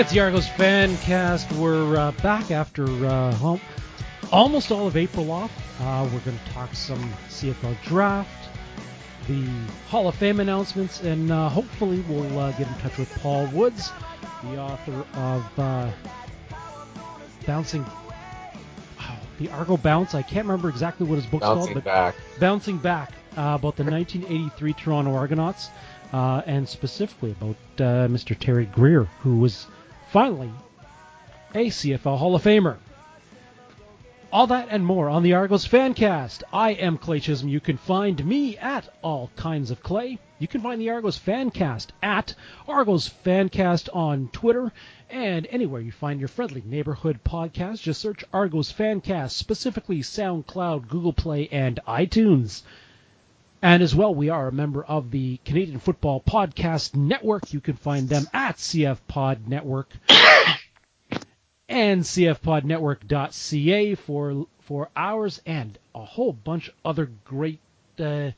It's the Argos Fancast. We're back after home. Almost all of April off. We're going to talk some CFL draft, the Hall of Fame announcements, and hopefully we'll get in touch with Paul Woods, the author of the Argo Bounce. I can't remember exactly what his book's called. But Back. Bouncing Back, about the 1983 Toronto Argonauts, and specifically about Mr. Terry Greer, who was finally a CFL Hall of Famer. All that and more on the Argos Fancast. I am Clay Chisholm. You can find me at All Kinds of Clay. You can find the Argos Fancast at Argos Fancast on Twitter. And anywhere you find your friendly neighborhood podcast, just search Argos Fancast, specifically SoundCloud, Google Play, and iTunes. And as well, we are a member of the Canadian Football Podcast Network. You can find them at CF Pod Network. And cfpodnetwork.ca for ours and a whole bunch of other great fan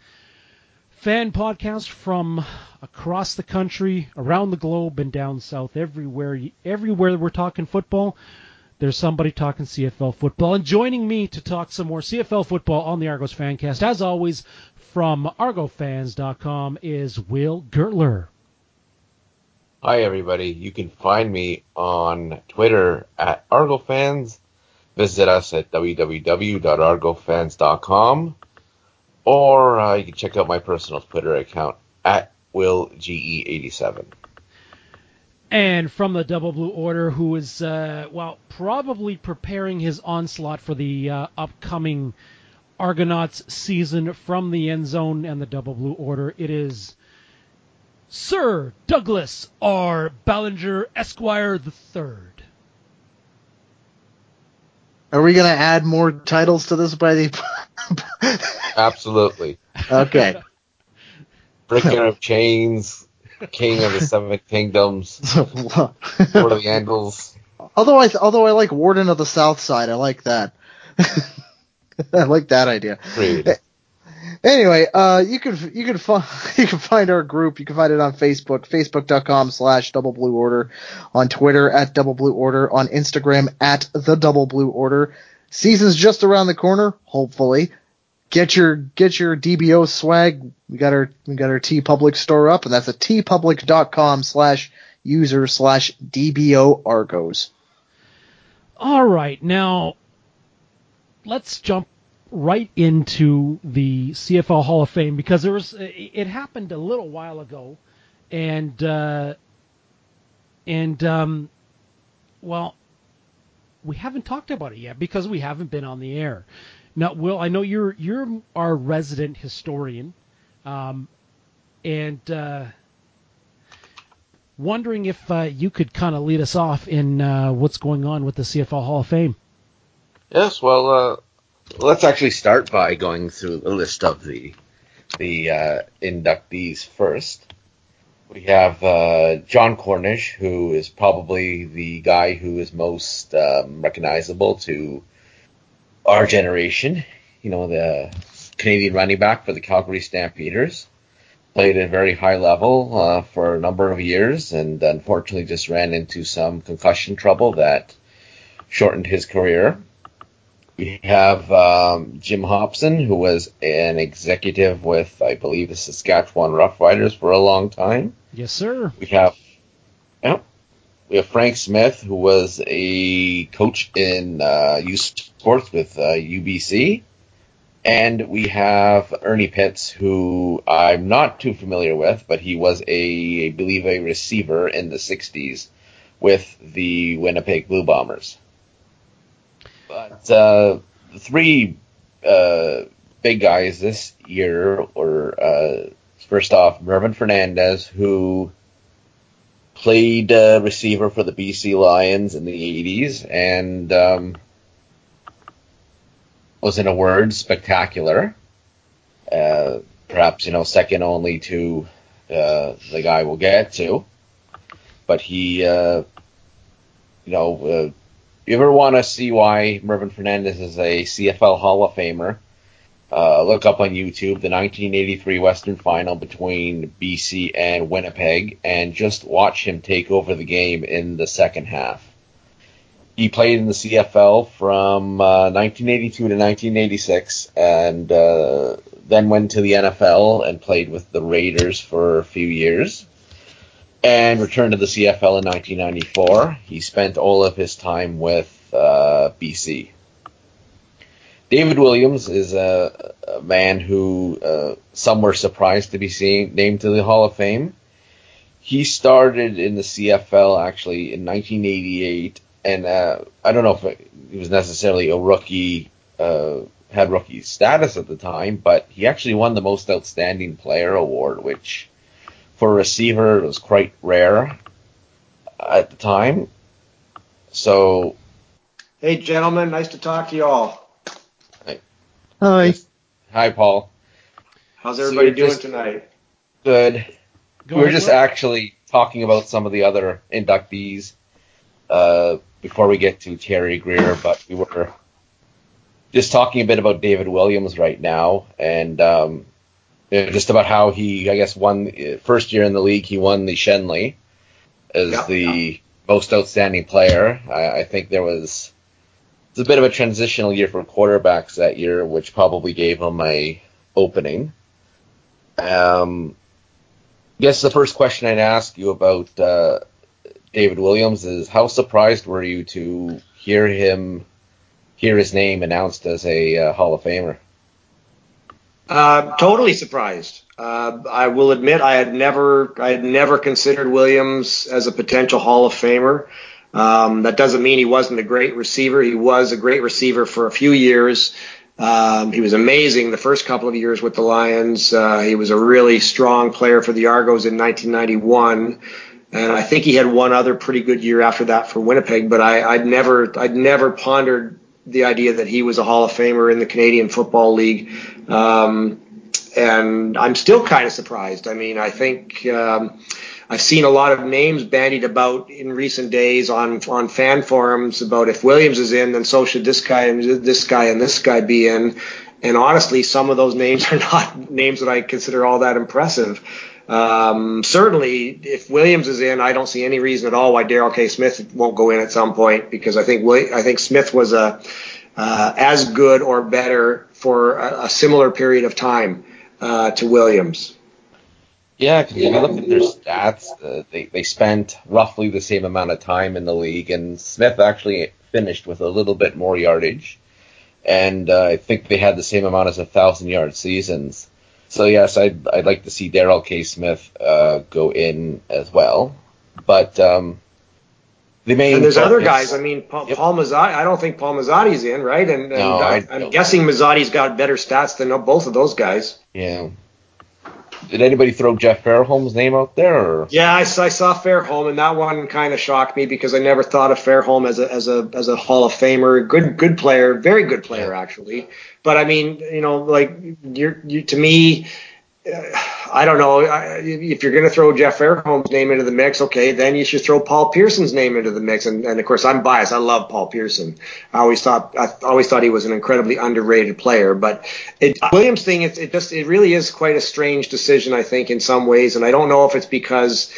podcasts from across the country, around the globe, and down south. Everywhere we're talking football, there's somebody talking CFL football. And joining me to talk some more CFL football on the Argos Fancast, as always, from argofans.com is Will Gertler. Hi, everybody. You can find me on Twitter at ArgoFans. Visit us at www.argofans.com. Or you can check out my personal Twitter account at WillGE87. And from the Double Blue Order, who is, probably preparing his onslaught for the upcoming Argonauts season from the End Zone and the Double Blue Order, it is Sir Douglas R. Ballinger, Esquire III. Are we going to add more titles to this by the... Absolutely. Okay. Breaker of Chains, King of the Seven Kingdoms, Lord of the Angles. Although I like Warden of the South Side. I like that. I like that idea. Really? Anyway, you can find our group. You can find it on Facebook, facebook.com/Double Blue Order, on Twitter at Double Blue Order, on Instagram at The Double Blue Order. Season's just around the corner, hopefully. Get your DBO swag. We got our T Public store up, and that's at tpublic.com/user/DBO Argos. All right, now let's jump right into the CFL Hall of Fame, because it happened a little while ago, and we haven't talked about it yet because we haven't been on the air. Now, Will, I know you're our resident historian, and wondering if you could kind of lead us off in what's going on with the CFL Hall of Fame. Yes, well. Let's actually start by going through the list of the inductees first. We have John Cornish, who is probably the guy who is most recognizable to our generation. You know, the Canadian running back for the Calgary Stampeders. Played at a very high level for a number of years, and unfortunately just ran into some concussion trouble that shortened his career. We have Jim Hobson, who was an executive with, I believe, the Saskatchewan Rough Riders for a long time. Yes, sir. We have Frank Smith, who was a coach in youth sports with UBC. And we have Ernie Pitts, who I'm not too familiar with, but he was, I believe, a receiver in the 60s with the Winnipeg Blue Bombers. But three big guys this year were, first off, Mervyn Fernandez, who played receiver for the BC Lions in the 80s and was, in a word, spectacular. Perhaps, second only to the guy we'll get to. But he, you ever want to see why Mervyn Fernandez is a CFL Hall of Famer? Look up on YouTube the 1983 Western Final between BC and Winnipeg, and just watch him take over the game in the second half. He played in the CFL from 1982 to 1986, and then went to the NFL and played with the Raiders for a few years, and returned to the CFL in 1994. He spent all of his time with BC. David Williams is a man who some were surprised to be named to the Hall of Fame. He started in the CFL actually in 1988, and I don't know if he was necessarily a rookie, had rookie status at the time, but he actually won the Most Outstanding Player award, which for a receiver was quite rare at the time. So, hey gentlemen, nice to talk to you all. Hi. Hi, Paul. How's everybody doing tonight? Good. We were just actually talking about some of the other inductees before we get to Terry Greer, but we were just talking a bit about David Williams right now, and just about how he, I guess, won first year in the league. He won the Shenley as most outstanding player. I think there was. It's a bit of a transitional year for quarterbacks that year, which probably gave him an opening. I guess the first question I'd ask you about David Williams is, how surprised were you to hear his name announced as a Hall of Famer? Totally surprised. I will admit I had never considered Williams as a potential Hall of Famer. That doesn't mean he wasn't a great receiver. He was a great receiver for a few years. He was amazing the first couple of years with the Lions. He was a really strong player for the Argos in 1991, and I think he had one other pretty good year after that for Winnipeg. But I'd never pondered the idea that he was a Hall of Famer in the Canadian Football League, and I'm still kind of surprised. I mean, I think. I've seen a lot of names bandied about in recent days on fan forums about if Williams is in, then so should this guy and this guy be in. And honestly, some of those names are not names that I consider all that impressive. Certainly, if Williams is in, I don't see any reason at all why Darrell K. Smith won't go in at some point, because I think Smith was as good or better for a similar period of time to Williams. Yeah, because if you look at their stats, they spent roughly the same amount of time in the league, and Smith actually finished with a little bit more yardage, and I think they had the same amount as 1,000-yard seasons. So yes, I'd like to see Darrell K. Smith go in as well, but the main and there's other guys. I mean, Paul Mazzotti. I don't think Paul Mazzotti's in, right? And no, I'm guessing Mazzotti's got better stats than both of those guys. Yeah. Did anybody throw Jeff Fairholm's name out there? Or? Yeah, I saw Fairholm, and that one kind of shocked me because I never thought of Fairholm as a Hall of Famer. Good player, very good player actually. But I mean, you know, like you to me, I don't know if you're going to throw Jeff Fairholm's name into the mix. Okay, then you should throw Paul Pearson's name into the mix. And of course, I'm biased. I love Paul Pearson. I always thought he was an incredibly underrated player. But Williams thing, it really is quite a strange decision, I think, in some ways. And I don't know if it's because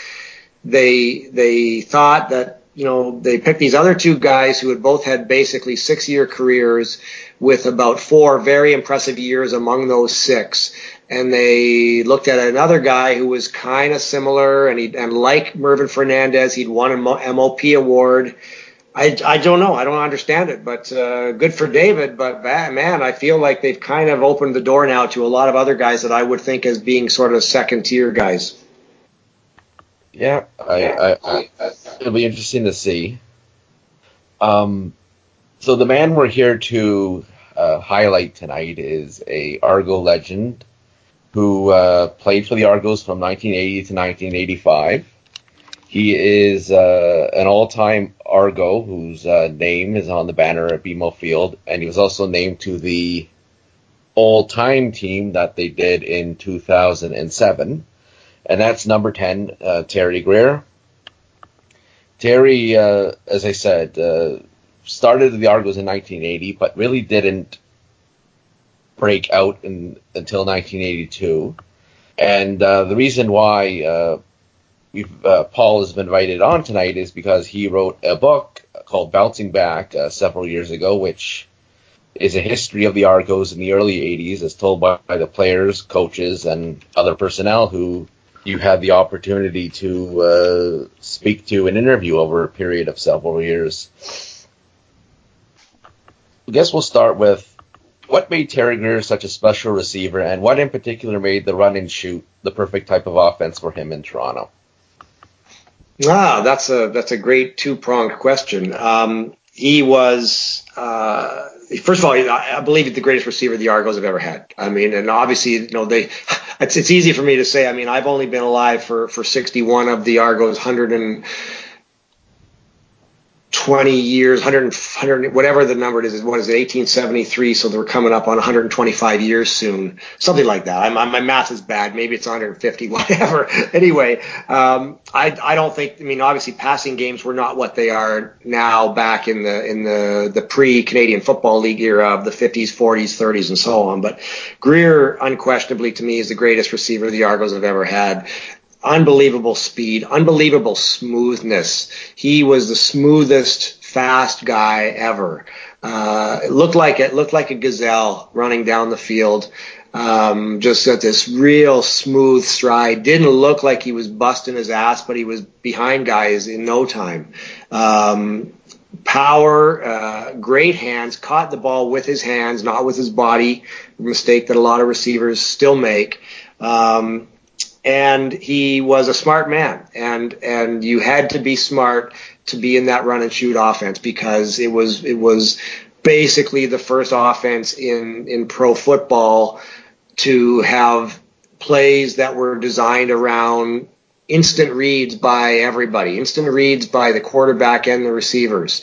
they thought that, you know, they picked these other two guys who had both had basically 6-year careers with about 4 very impressive years among those 6. And they looked at another guy who was kind of similar, and like Mervyn Fernandez, he'd won an MOP award. I don't know. I don't understand it, but good for David. But, man, I feel like they've kind of opened the door now to a lot of other guys that I would think as being sort of second-tier guys. Yeah, it'll be interesting to see. So the man we're here to highlight tonight is a Argo legend who played for the Argos from 1980 to 1985. He is an all-time Argo whose name is on the banner at BMO Field, and he was also named to the all-time team that they did in 2007, and that's number 10, Terry Greer. Terry, as I said, started the Argos in 1980, but really didn't break out until 1982. And the reason why Paul has been invited on tonight is because he wrote a book called Bouncing Back several years ago, which is a history of the Argos in the early 80s as told by the players, coaches, and other personnel who you had the opportunity to speak to and interview over a period of several years. I guess we'll start with what made Terry Greer such a special receiver, and what in particular made the run and shoot the perfect type of offense for him in Toronto? That's a great two-pronged question. He was, first of all, I believe he's the greatest receiver the Argos have ever had. I mean, and obviously, you know, it's easy for me to say. I mean, I've only been alive for 61 of the Argos 120 years, 100, whatever the number it is. What is it? 1873. So they're coming up on 125 years soon, something like that. My math is bad. Maybe it's 150, whatever. Anyway, I don't think. I mean, obviously, passing games were not what they are now back in the pre-Canadian Football League era of the 50s, 40s, 30s, and so on. But Greer, unquestionably, to me, is the greatest receiver the Argos have ever had. Unbelievable speed, unbelievable smoothness. He was the smoothest, fast guy ever. It looked like a gazelle running down the field. Just got this real smooth stride. Didn't look like he was busting his ass, but he was behind guys in no time. Power, great hands, caught the ball with his hands, not with his body. A mistake that a lot of receivers still make. And he was a smart man, and you had to be smart to be in that run and shoot offense, because it was basically the first offense in pro football to have plays that were designed around instant reads by everybody, instant reads by the quarterback and the receivers.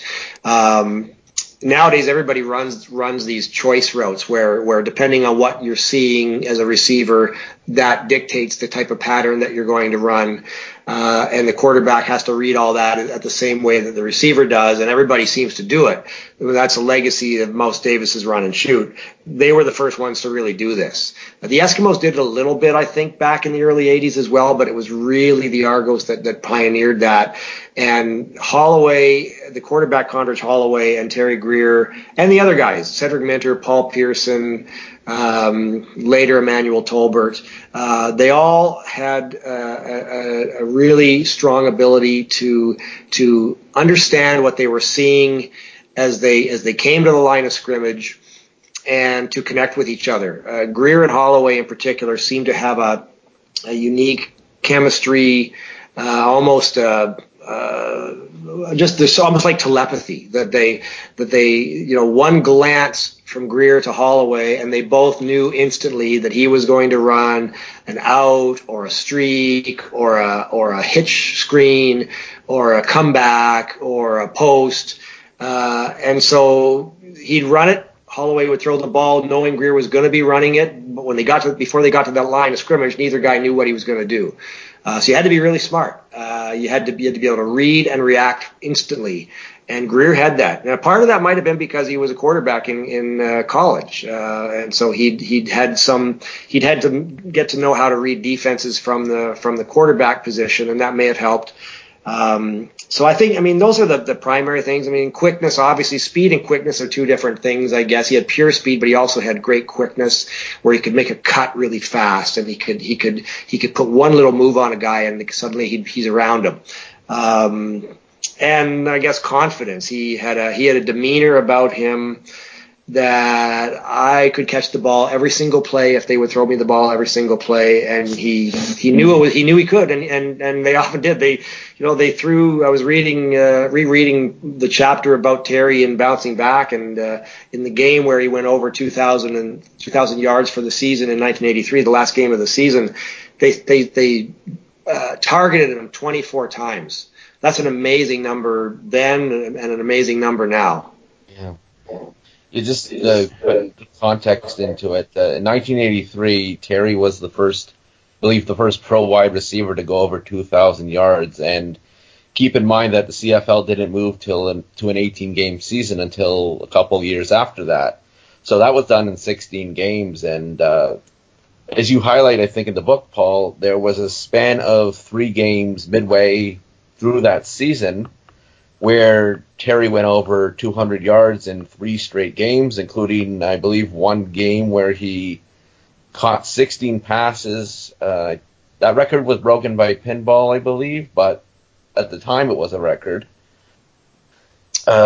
Nowadays, everybody runs these choice routes where depending on what you're seeing as a receiver, that dictates the type of pattern that you're going to run. And the quarterback has to read all that at the same way that the receiver does, and everybody seems to do it. That's a legacy of Mouse Davis's run and shoot. They were the first ones to really do this. The Eskimos did it a little bit, I think, back in the early 80s as well, but it was really the Argos that pioneered that. And Holloway, the quarterback, Condredge Holloway, and Terry Greer, and the other guys, Cedric Minter, Paul Pearson, later Emmanuel Tolbert, they all had a really strong ability to understand what they were seeing as they came to the line of scrimmage and to connect with each other. Greer and Holloway in particular seemed to have a unique chemistry, just this almost like telepathy that they one glance from Greer to Holloway and they both knew instantly that he was going to run an out or a streak or a hitch screen or a comeback or a post, and so he'd run it. Holloway would throw the ball knowing Greer was going to be running it, but before they got to that line of scrimmage, neither guy knew what he was going to do. So you had to be really smart. You had to be able to read and react instantly. And Greer had that. Now, part of that might have been because he was a quarterback in college, and so he'd had to get to know how to read defenses from the quarterback position, and that may have helped. So I think, those are the primary things. Quickness, obviously, speed and quickness are two different things, I guess. He had pure speed, but he also had great quickness where he could make a cut really fast, and he could put one little move on a guy and suddenly he's around him. And I guess confidence. He had a demeanor about him that I could catch the ball every single play if they would throw me the ball every single play, and he knew he could, and they often did. I was rereading the chapter about Terry and Bouncing Back, and in the game where he went over 2,000 yards for the season in 1983, the last game of the season, they targeted him 24 times. That's an amazing number then and an amazing number now. Yeah. You just put context into it. In 1983, Terry was the first pro wide receiver to go over 2,000 yards. And keep in mind that the CFL didn't move to an 18-game season until a couple of years after that. So that was done in 16 games. And as you highlight, I think, in the book, Paul, there was a span of 3 games midway through that season where Terry went over 200 yards in 3 straight games, including, I believe, 1 game where he caught 16 passes. That record was broken by pinball, I believe, but at the time it was a record. Which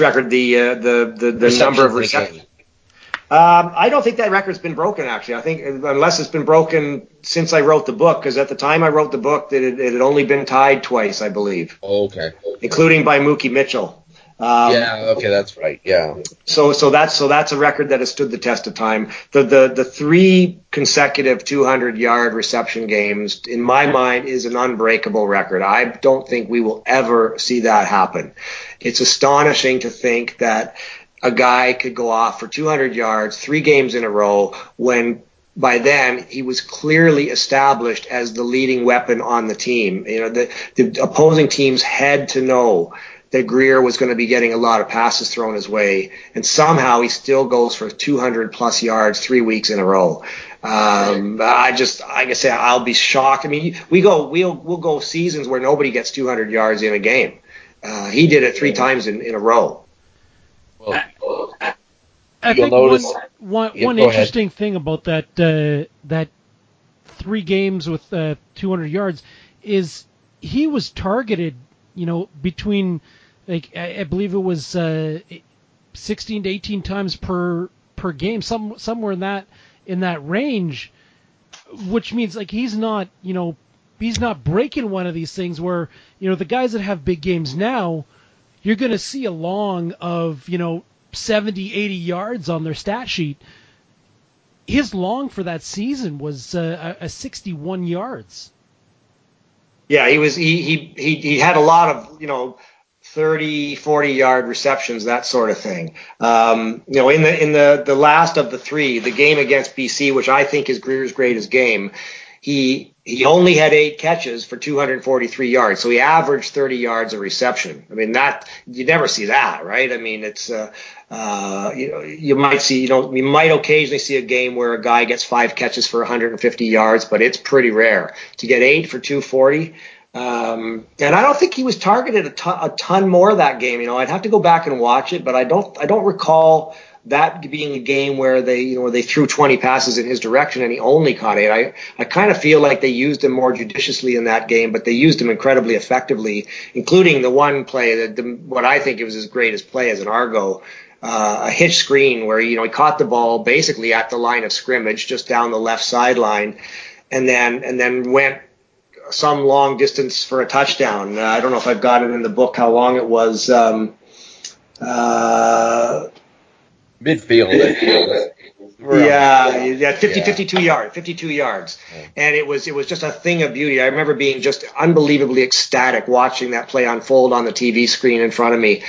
record? The number of receptions. I don't think that record's been broken, actually. I think, unless it's been broken since I wrote the book, because at the time I wrote the book, it had only been tied twice, I believe. Okay. Including by Mookie Mitchell. That's right. Yeah. So that's a record that has stood the test of time. The 3 consecutive 200-yard reception games, in my mind, is an unbreakable record. I don't think we will ever see that happen. It's astonishing to think that a guy could go off for 200 yards 3 games in a row when by then he was clearly established as the leading weapon on the team. You know, the opposing teams had to know that Greer was going to be getting a lot of passes thrown his way, and somehow he still goes for 200-plus yards 3 weeks in a row. Like I said, I'll be shocked. I mean, we'll go seasons where nobody gets 200 yards in a game. He did it 3 times in a row. Well, I think one interesting thing about that that 3 games with 200 yards is he was targeted. You know, between, like, I believe it was 16 to 18 times per game, somewhere in that range, which means, like, he's not breaking one of these things where, you know, the guys that have big games now, you're going to see a long of, you know, 70, 80 yards on their stat sheet. His long for that season was a 61 yards. Yeah, he had a lot of, you know, 30, 40-yard receptions, that sort of thing. You know, in the last of the 3, the game against BC, which I think is Greer's greatest game, he only had 8 catches for 243 yards, so he averaged 30 yards a reception. I mean, that you never see that, right? I mean, it's you might occasionally see a game where a guy gets 5 catches for 150 yards, but it's pretty rare to get 8 for 240. And I don't think he was targeted a ton more that game. You know, I'd have to go back and watch it, but I don't recall that being a game where they threw 20 passes in his direction and he only caught 8. I kind of feel like they used him more judiciously in that game, but they used him incredibly effectively, including the one play that what I think it was his greatest play as an Argo, a hitch screen where, you know, he caught the ball basically at the line of scrimmage, just down the left sideline, and then went some long distance for a touchdown. I don't know if I've got it in the book how long it was. Midfield. Yeah, 52 yards. And it was just a thing of beauty. I remember being just unbelievably ecstatic watching that play unfold on the TV screen in front of me.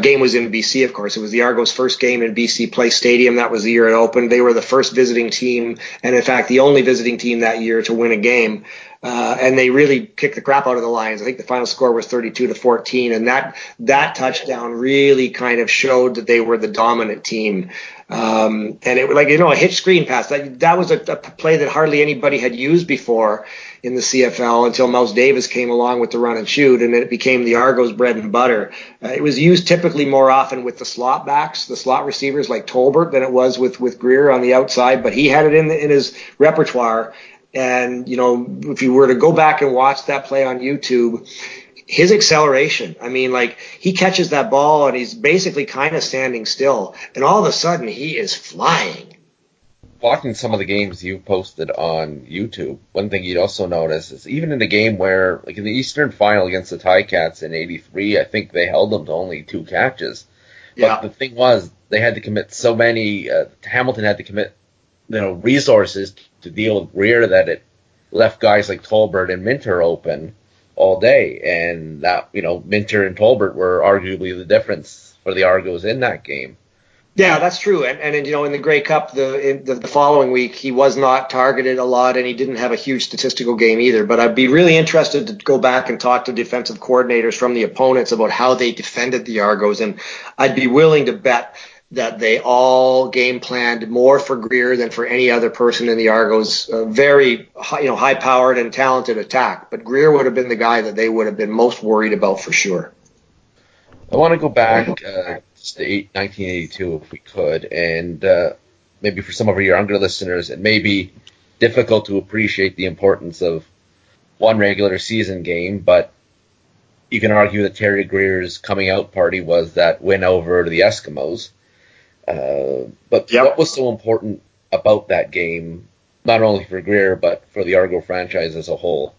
Game was in BC, of course. It was the Argos' first game in BC Place Stadium. That was the year it opened. They were the first visiting team, and in fact, the only visiting team that year to win a game. And they really kicked the crap out of the Lions. I think the final score was 32-14, and that touchdown really kind of showed that they were the dominant team. And it was like, you know, a hitch screen pass. That was a play that hardly anybody had used before in the CFL until Mouse Davis came along with the run and shoot, and then it became the Argos' bread and butter. It was used typically more often with the slot backs, the slot receivers like Tolbert, than it was with Greer on the outside, but he had it in his repertoire. And, you know, if you were to go back and watch that play on YouTube, his acceleration, I mean, like, he catches that ball and he's basically kind of standing still. And all of a sudden, he is flying. Watching some of the games you've posted on YouTube, one thing you'd also notice is even in a game where, like in the Eastern Final against the Ticats in 83, I think they held them to only 2 catches. Yeah. But the thing was, they had to commit so many, Hamilton had to commit, you know, resources to deal with Greer that it left guys like Tolbert and Minter open all day. And that, you know, Minter and Tolbert were arguably the difference for the Argos in that game. Yeah, that's true. And you know, in the Grey Cup, the following week, he was not targeted a lot, and he didn't have a huge statistical game either. But I'd be really interested to go back and talk to defensive coordinators from the opponents about how they defended the Argos, and I'd be willing to bet that they all game planned more for Greer than for any other person in the Argos. A very high-powered and talented attack, but Greer would have been the guy that they would have been most worried about for sure. I want to go back to 1982 if we could, and maybe for some of your younger listeners, it may be difficult to appreciate the importance of one regular season game, but you can argue that Terry Greer's coming out party was that win over to the Eskimos. What was so important about that game, not only for Greer, but for the Argo franchise as a whole?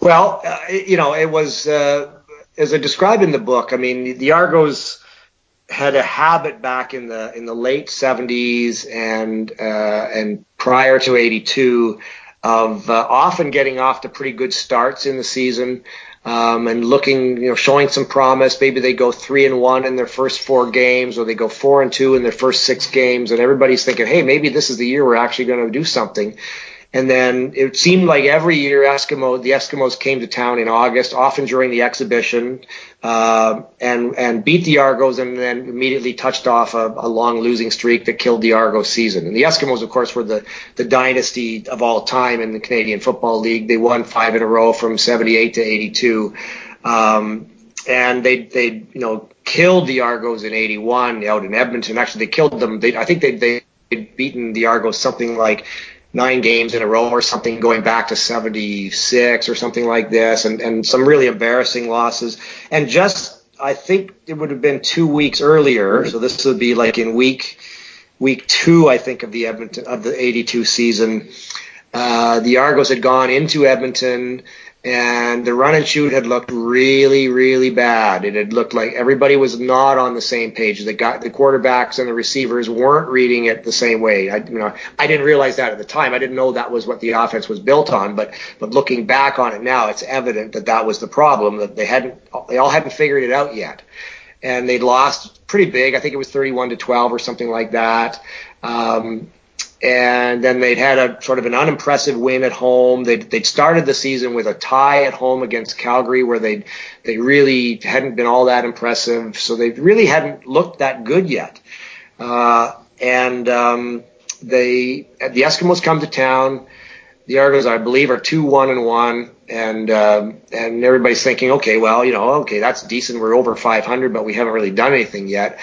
Well, it was, as I describe in the book, I mean, the Argos had a habit back in the late 70s and prior to 82 of often getting off to pretty good starts in the season, and showing some promise. Maybe they go 3-1 in their first 4 games, or they go 4-2 in their first 6 games, and everybody's thinking, hey, maybe this is the year we're actually going to do something. And then it seemed like every year the Eskimos came to town in August, often during the exhibition, and beat the Argos, and then immediately touched off a long losing streak that killed the Argos season. And the Eskimos, of course, were the dynasty of all time in the Canadian Football League. They won 5 in a row from 78 to 82. And they killed the Argos in 81 out in Edmonton. Actually, they killed them. I think they'd beaten the Argos something like 9 games in a row or something, going back to 76 or something like this, and some really embarrassing losses. And I think it would have been 2 weeks earlier, so this would be like in week 2, I think, of the 82 season. The Argos had gone into Edmonton, and the run and shoot had looked really, really bad. It had looked like everybody was not on the same page. The quarterbacks and the receivers weren't reading it the same way. I didn't realize that at the time. I didn't know that was what the offense was built on. But looking back on it now, it's evident that was the problem. That they all hadn't figured it out yet, and they'd lost pretty big. I think it was 31-12 or something like that. And then they'd had a sort of an unimpressive win at home. They'd started the season with a tie at home against Calgary, where they really hadn't been all that impressive. So they really hadn't looked that good yet. The Eskimos come to town. The Argos, I believe, are 2-1-1, and everybody's thinking, okay, that's decent. We're over 500, but we haven't really done anything yet.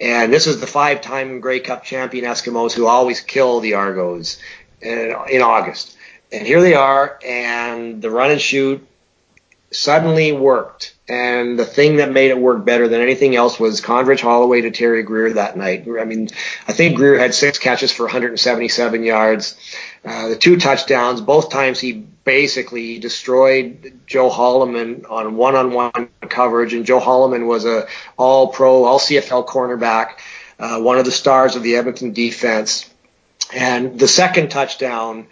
And this is the 5-time Grey Cup champion Eskimos who always kill the Argos in August. And here they are, and the run and shoot suddenly worked. And the thing that made it work better than anything else was Condredge Holloway to Terry Greer that night. I mean, I think Greer had 6 catches for 177 yards. The 2 touchdowns, both times he basically destroyed Joe Hollimon on one-on-one coverage, and Joe Hollimon was a all-pro, all-CFL cornerback, one of the stars of the Edmonton defense. And the second touchdown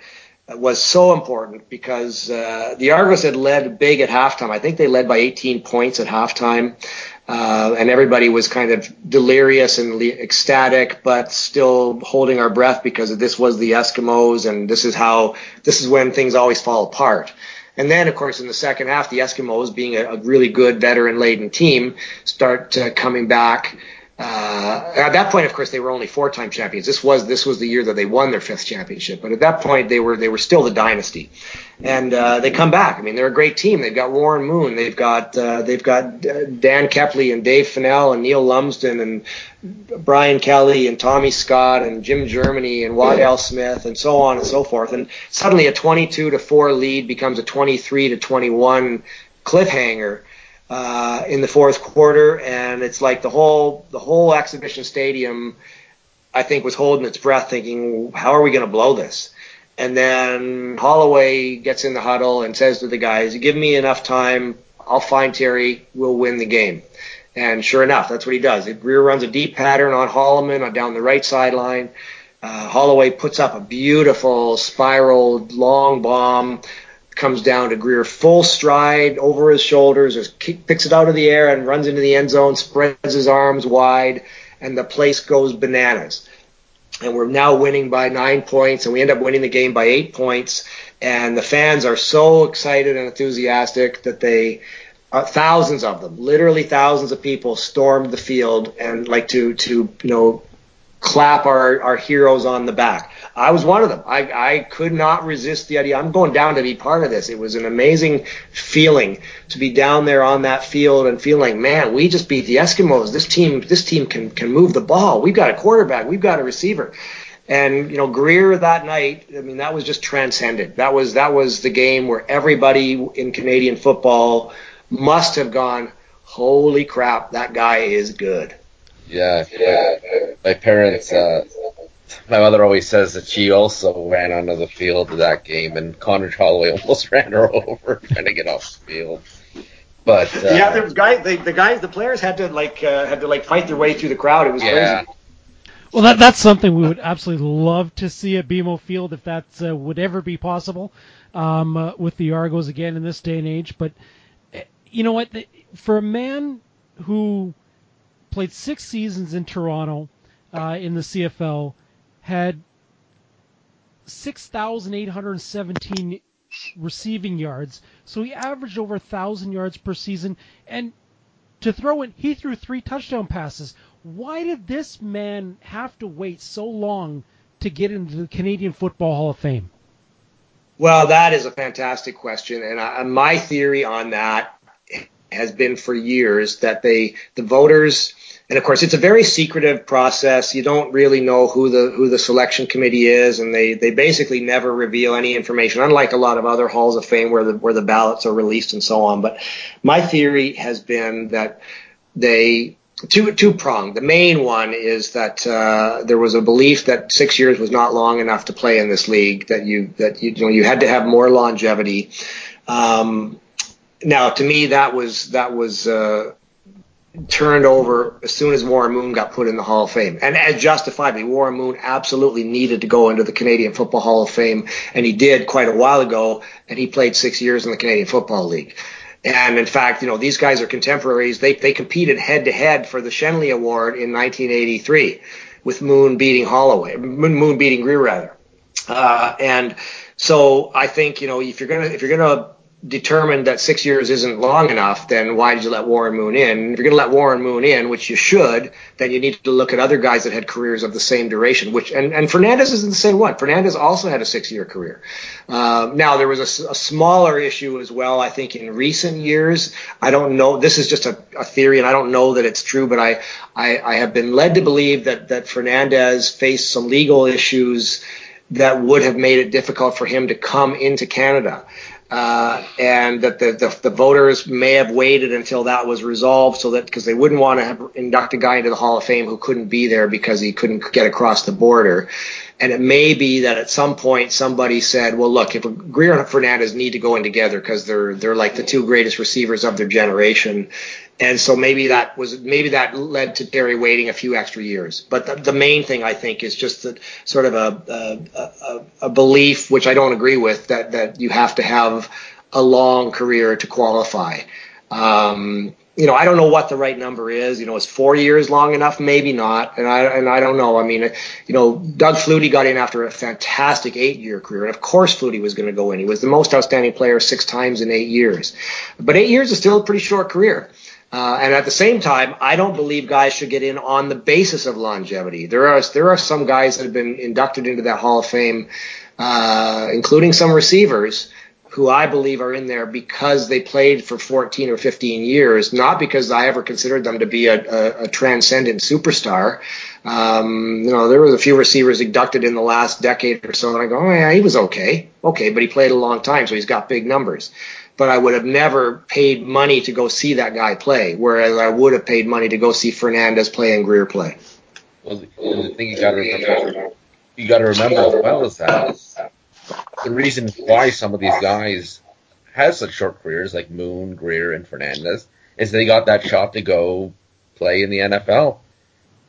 was so important because the Argos had led big at halftime. I think they led by 18 points at halftime, and everybody was kind of delirious and ecstatic, but still holding our breath because this was the Eskimos, and this is when things always fall apart. And then, of course, in the second half, the Eskimos, being a really good veteran-laden team, start coming back. At that point, of course, they were only 4-time champions. This was the year that they won their 5th championship. But at that point, they were still the dynasty, and they come back. I mean, they're a great team. They've got Warren Moon. They've got Dan Kepley and Dave Fennell and Neil Lumsden and Brian Kelly and Tommy Scott and Jim Germany and Waddell Smith and so on and so forth. And suddenly, a 22-4 lead becomes a 23-21 cliffhanger in the fourth quarter, and it's like the whole Exhibition Stadium, I think, was holding its breath, thinking, how are we going to blow this? And then Holloway gets in the huddle and says to the guys, give me enough time, I'll find Terry, we'll win the game. And sure enough, that's what he does. Greer runs a deep pattern on Hollimon down the right sideline. Holloway puts up a beautiful spiral long bomb, comes down to Greer full stride over his shoulders, picks it out of the air and runs into the end zone, spreads his arms wide, and the place goes bananas. And we're now winning by 9 points, and we end up winning the game by 8 points. And the fans are so excited and enthusiastic that they Thousands of them, literally thousands of people stormed the field and like to clap our heroes on the back. I was one of them. I could not resist the idea. I'm going down to be part of this. It was an amazing feeling to be down there on that field and feeling, man, we just beat the Eskimos. This team can move the ball. We've got a quarterback. We've got a receiver. And, Greer that night, I mean, that was just transcendent. That was the game where everybody in Canadian football must have gone, holy crap, that guy is good. Yeah. My parents, my mother always says that she also ran onto the field of that game, and Condredge Holloway almost ran her over trying to get off the field. But yeah, the players had to fight their way through the crowd. It was crazy. Well, that's something we would absolutely love to see at BMO Field if that would ever be possible with the Argos again in this day and age. But you know what? For a man who played 6 seasons in Toronto in the CFL, had 6,817 receiving yards, so he averaged over 1,000 yards per season. And to throw in, he threw 3 touchdown passes. Why did this man have to wait so long to get into the Canadian Football Hall of Fame? Well, that is a fantastic question, and my theory on that has been for years that the voters. And of course, it's a very secretive process. You don't really know who the selection committee is, and they basically never reveal any information, unlike a lot of other halls of fame where the ballots are released and so on. But my theory has been that they two-pronged. The main one is that there was a belief that 6 years was not long enough to play in this league, that you had to have more longevity. Now, to me, that was turned over as soon as Warren Moon got put in the Hall of Fame. And justifiably, Warren Moon absolutely needed to go into the Canadian Football Hall of Fame, and he did quite a while ago, and he played 6 years in the Canadian Football League. And in fact, these guys are contemporaries. They competed head-to-head for the Shenley Award in 1983 with Moon beating Greer, rather. And so I think, if you're gonna determined that 6 years isn't long enough, then why did you let Warren Moon in? If you're going to let Warren Moon in, which you should, then you need to look at other guys that had careers of the same duration. And Fernandez isn't the same one. Fernandez also had a 6-year career. Now there was a smaller issue as well. I think in recent years, I don't know. This is just a theory, and I don't know that it's true. But I have been led to believe that Fernandez faced some legal issues that would have made it difficult for him to come into Canada. And that the voters may have waited until that was resolved, so that because they wouldn't want to have induct a guy into the Hall of Fame who couldn't be there because he couldn't get across the border. And it may be that at some point somebody said, well, look, if Greer and Fernandez need to go in together because they're like the two greatest receivers of their generation. And so maybe that led to Terry waiting a few extra years. But the main thing, I think, is just that sort of a belief, which I don't agree with, that you have to have a long career to qualify. I don't know what the right number is. Is 4 years long enough? Maybe not. And I don't know. I mean, Doug Flutie got in after a fantastic 8-year career. And of course Flutie was going to go in. He was the most outstanding player 6 times in 8 years. But 8 years is still a pretty short career. And at the same time, I don't believe guys should get in on the basis of longevity. There are some guys that have been inducted into that Hall of Fame, including some receivers, who I believe are in there because they played for 14 or 15 years, not because I ever considered them to be a transcendent superstar. There was a few receivers inducted in the last decade or so, and I go, oh yeah, he was okay. Okay, but he played a long time, so he's got big numbers. But I would have never paid money to go see that guy play, whereas I would have paid money to go see Fernandez play and Greer play. Well, the thing you got to remember as well is that the reason why some of these guys have such short careers, like Moon, Greer, and Fernandez, is they got that shot to go play in the NFL.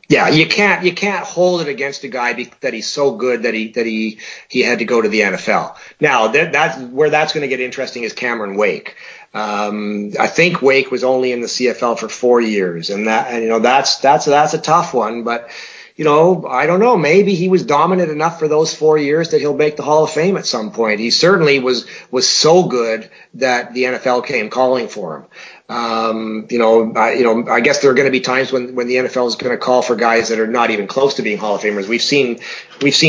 Yeah, you can't hold it against a guy that he's so good that he had to go to the NFL. Now, that's going to get interesting is Cameron Wake. I think Wake was only in the CFL for 4 years, and that's a tough one. But I don't know. Maybe he was dominant enough for those 4 years that he'll make the Hall of Fame at some point. He certainly was so good that the NFL came calling for him. I guess there are going to be times when the NFL is going to call for guys that are not even close to being Hall of Famers. We've seen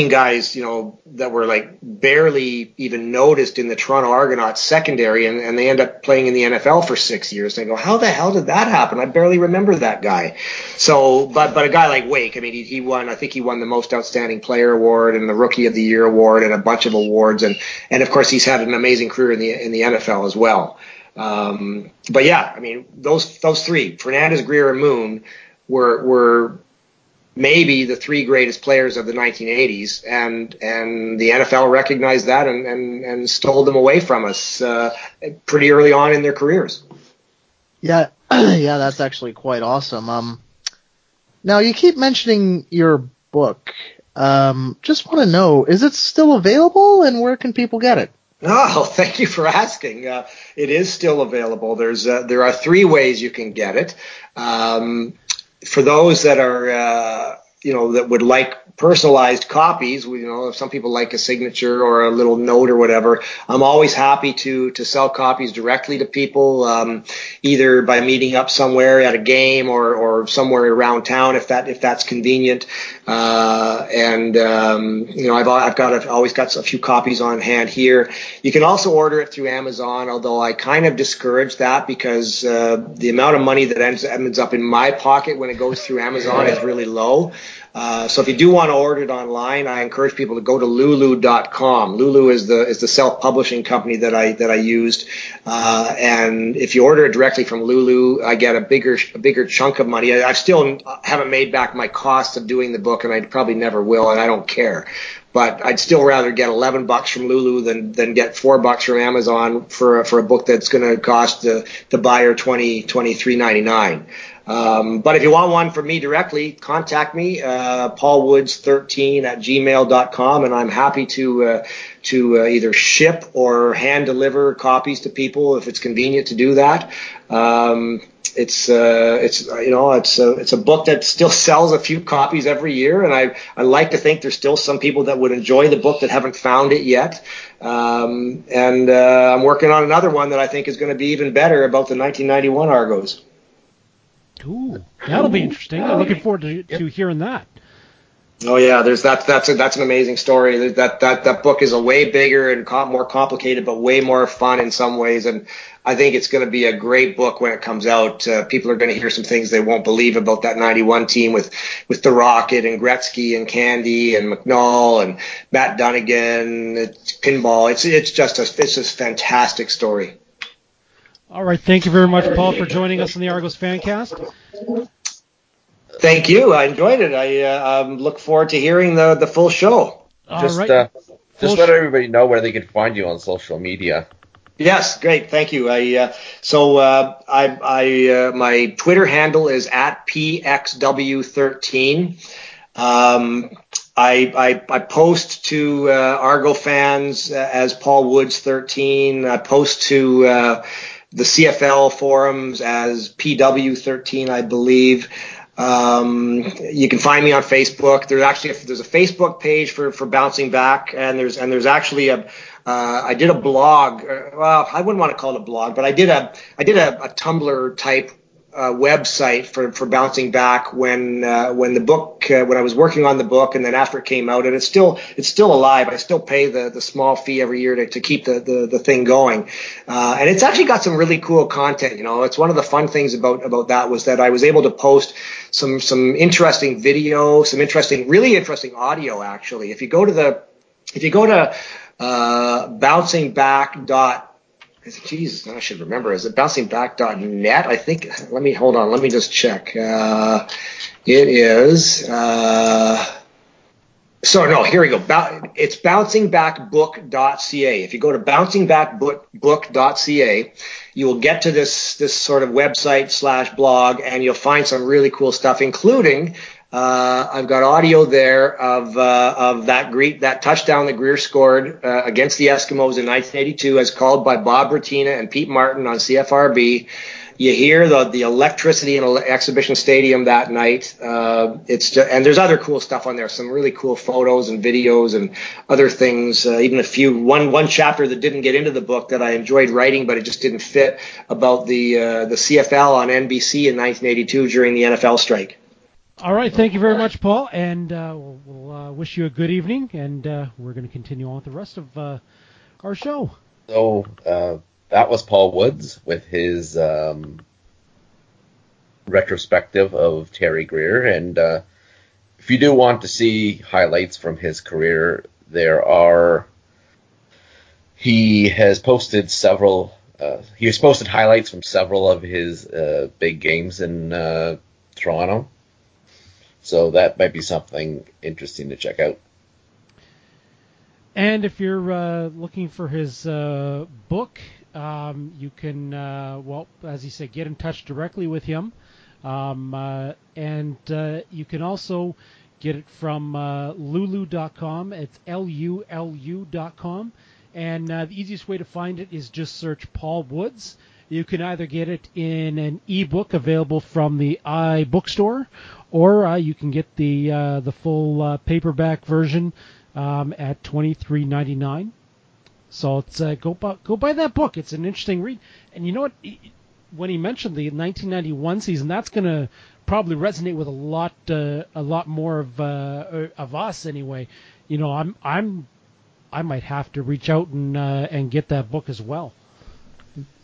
guys, that were like barely even noticed in the Toronto Argonauts secondary, and they end up playing in the NFL for 6 years. They go, how the hell did that happen? I barely remember that guy. So, but a guy like Wake, I mean, he won the Most Outstanding Player Award and the Rookie of the Year Award and a bunch of awards, and of course he's had an amazing career in the NFL as well. But yeah, I mean, those three, Fernandez, Greer, and Moon, were maybe the three greatest players of the 1980s, and the NFL recognized that and stole them away from us pretty early on in their careers. Yeah, yeah, that's actually quite awesome. Now you keep mentioning your book. Just want to know, is it still available, and where can people get it? Oh, thank you for asking. It is still available. There are three ways you can get it. For those that are, that would like personalized copies, if some people like a signature or a little note or whatever, I'm always happy to sell copies directly to people, either by meeting up somewhere at a game or somewhere around town if that's convenient. I've always got a few copies on hand here. You can also order it through Amazon, although I kind of discourage that because the amount of money that ends up in my pocket when it goes through Amazon is really low. So if you do want to order it online, I encourage people to go to Lulu.com. Lulu is the self-publishing company that I used. And if you order it directly from Lulu, I get a bigger chunk of money. I still haven't made back my cost of doing the book, and I probably never will, and I don't care. But I'd still rather get $11 from Lulu than get $4 from Amazon for a book that's going to cost the buyer $23.99. But if you want one from me directly, contact me, paulwoods13@gmail.com, and I'm happy to either ship or hand deliver copies to people if it's convenient to do that. It's a book that still sells a few copies every year, and I like to think there's still some people that would enjoy the book that haven't found it yet. I'm working on another one that I think is going to be even better about the 1991 Argos. Ooh, that'll be interesting. I'm looking forward to hearing that. Oh yeah, there's that. That's an amazing story. That book is a way bigger and more complicated, but way more fun in some ways. And I think it's going to be a great book when it comes out. People are going to hear some things they won't believe about that 91 team with the Rocket and Gretzky and Candy and McNall and Matt Dunnigan. It's pinball. It's just a fantastic story. All right, thank you very much, Paul, for joining us on the Argos Fancast. Thank you. I enjoyed it. I look forward to hearing the full show. All right. Just let everybody know where they can find you on social media. Yes, great. Thank you. My Twitter handle is @PXW13. I post to Argo fans as Paul Woods 13. I post to the CFL forums as PW13, I believe. You can find me on Facebook. There's a Facebook page for Bouncing Back, and there's actually I did a blog. Well, I wouldn't want to call it a blog, but I did a Tumblr type website for Bouncing Back when the book when I was working on the book, and then after it came out, and it's still alive. I still pay the small fee every year to keep the thing going, and it's actually got some really cool content. It's one of the fun things about that was that I was able to post some interesting video, really interesting audio actually. If you go to bouncingback.com. Jesus, I should remember. Is it bouncingback.net? I think. Let me just check. It is. Here we go. It's bouncingbackbook.ca. If you go to bouncingbackbook.ca, you will get to this sort of website /blog, and you'll find some really cool stuff, including. I've got audio there of that touchdown that Greer scored against the Eskimos in 1982, as called by Bob Rutina and Pete Martin on CFRB. You hear the electricity in Exhibition Stadium that night. It's just, and there's other cool stuff on there, some really cool photos and videos and other things. Even a few one chapter that didn't get into the book that I enjoyed writing, but it just didn't fit, about the CFL on NBC in 1982 during the NFL strike. All right, thank you very much, Paul, and we'll wish you a good evening, and we're going to continue on with the rest of our show. So that was Paul Woods with his retrospective of Terry Greer, and if you do want to see highlights from his career, he has posted several. He has posted highlights from several of his big games in Toronto. So that might be something interesting to check out. And if you're looking for his book, you can, as he said, get in touch directly with him. And you can also get it from lulu.com. It's LULU.com. And the easiest way to find it is just search Paul Woods. You can either get it in an e-book available from the iBookstore, or you can get the full paperback version at $23.99. So it's go buy that book. It's an interesting read. And you know what? When he mentioned the 1991 season, that's going to probably resonate with a lot more of us anyway. You know, I might have to reach out and get that book as well.